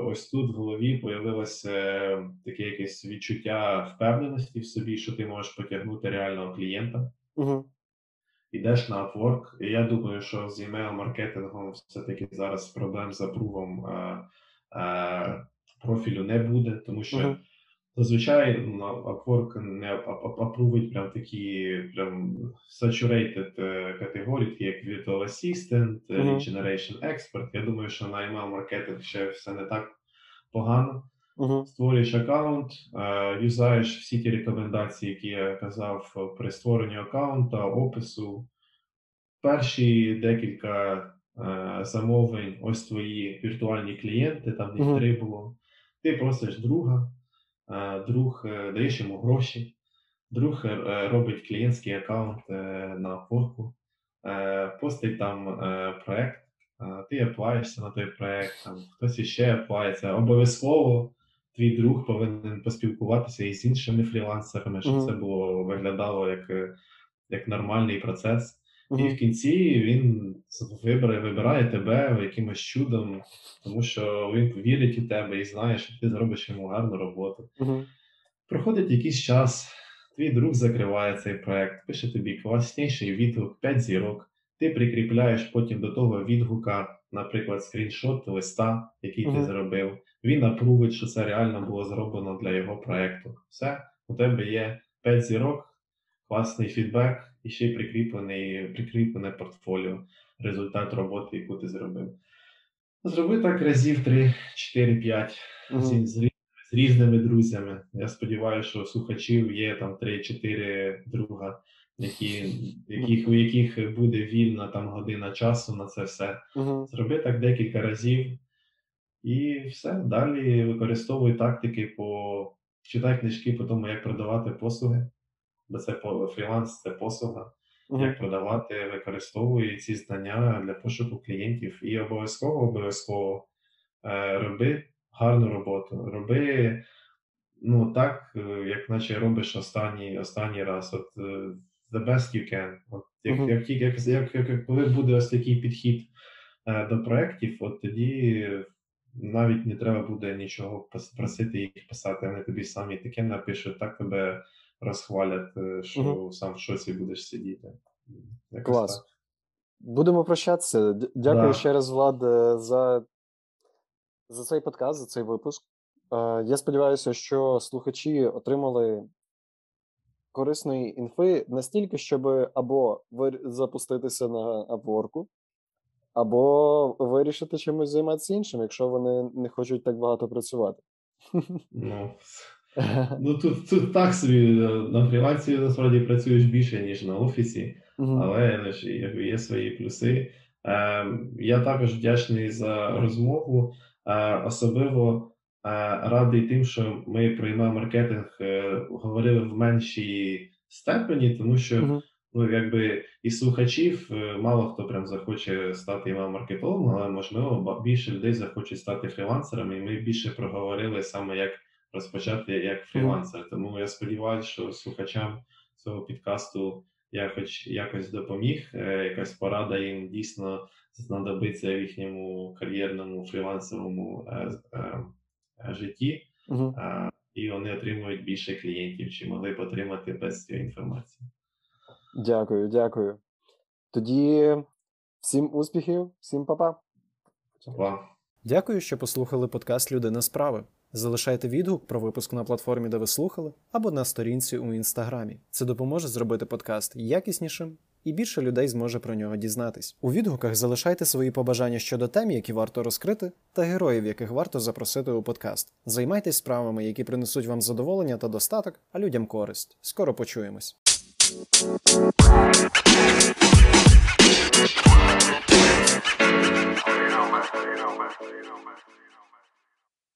ось тут в голові появилося таке якесь відчуття впевненості в собі, що ти можеш потягнути реального клієнта. Угу. Ідеш на Upwork, і я думаю, що з імейл-маркетингом все-таки зараз проблем з апрувом а, а, профілю не буде, тому що угу. зазвичай Upwork не апрувить прям такі прям saturated категорії, як Virtual Assistant, mm-hmm. Lead Generation Expert. Я думаю, що на email-маркетинг ще все не так погано. Mm-hmm. Створюєш аккаунт, юзаєш всі ті рекомендації, які я казав при створенні аккаунта, опису. Перші декілька замовлень, ось твої віртуальні клієнти, там їх mm-hmm. три було. Ти просиш друга. Друг, даєш йому гроші, друг робить клієнтський аккаунт на Upwork, постить там проєкт, ти аплаєшся на той проєкт, там, хтось іще аплається. Обов'язково твій друг повинен поспілкуватися і з іншими фрілансерами, щоб mm-hmm. це було, виглядало як, як нормальний процес. Mm-hmm. І в кінці він вибирає, вибирає тебе якимось чудом, тому що він вірить у тебе і знає, що ти зробиш йому гарну роботу. Mm-hmm. Проходить якийсь час, твій друг закриває цей проект, пише тобі класніший відгук, п'ять зірок. Ти прикріпляєш потім до того відгука, наприклад, скріншот листа, який mm-hmm. ти зробив. Він апрувить, що це реально було зроблено для його проекту. Все, у тебе є п'ять зірок, класний фідбек, і ще й прикріплений, прикріплене портфоліо, результат роботи, яку ти зробив. Зроби так разів три, чотири, п'ять mm-hmm. з, з, з різними друзями. Я сподіваюся, що у слухачів є там три-чотири друга, які, яких, у яких буде вільна там година часу на це все. Mm-hmm. Зроби так декілька разів і все. Далі використовуй тактики по... Читай книжки по тому, як продавати послуги. Бо це фріланс, це послуга, mm-hmm. як продавати, використовує ці знання для пошуку клієнтів. І обов'язково, обов'язково е, роби гарну роботу. Роби, ну, так, як наче робиш останній, останній раз. От, the best you can. От, як, mm-hmm. як, як, як, як, коли буде ось такий підхід е, до проєктів, от тоді навіть не треба буде нічого просити їх писати. Вони тобі самі таке напишуть, так тебе розхвалять, що угу. сам в шоці будеш сидіти. Якось клас. Так. Будемо прощатися. Дякую да. ще раз, Влад, за, за цей подкаст, за цей випуск. Я сподіваюся, що слухачі отримали корисної інфи настільки, щоб або запуститися на Upwork, або вирішити чимось займатися іншим, якщо вони не хочуть так багато працювати. Ну... Ну, тут, тут так собі, на фрілансі, насправді, працюєш більше, ніж на офісі, uh-huh. але є свої плюси. Е, я також вдячний за розмову, е, особливо е, радий тим, що ми про імейл-маркетинг е, говорили в меншій степені, тому що uh-huh. ну, якби і слухачів е, мало хто прям захоче стати імейл-маркетологом, але, можливо, більше людей захочуть стати фрілансерами, і ми більше проговорили саме як розпочати як фрілансер. Тому я сподіваюся, що слухачам цього підкасту я хоч якось допоміг, якась порада їм дійсно знадобиться в їхньому кар'єрному фрілансовому е- е- е- житті, угу. е- і вони отримують більше клієнтів, чи могли б отримати без цієї інформації. Дякую, дякую. Тоді всім успіхів, всім па-па. Па-па. Дякую, що послухали подкаст «Людина справи». Залишайте відгук про випуск на платформі, де ви слухали, або на сторінці у Інстаграмі. Це допоможе зробити подкаст якіснішим, і більше людей зможе про нього дізнатись. У відгуках залишайте свої побажання щодо тем, які варто розкрити, та героїв, яких варто запросити у подкаст. Займайтесь справами, які принесуть вам задоволення та достаток, а людям користь. Скоро почуємось.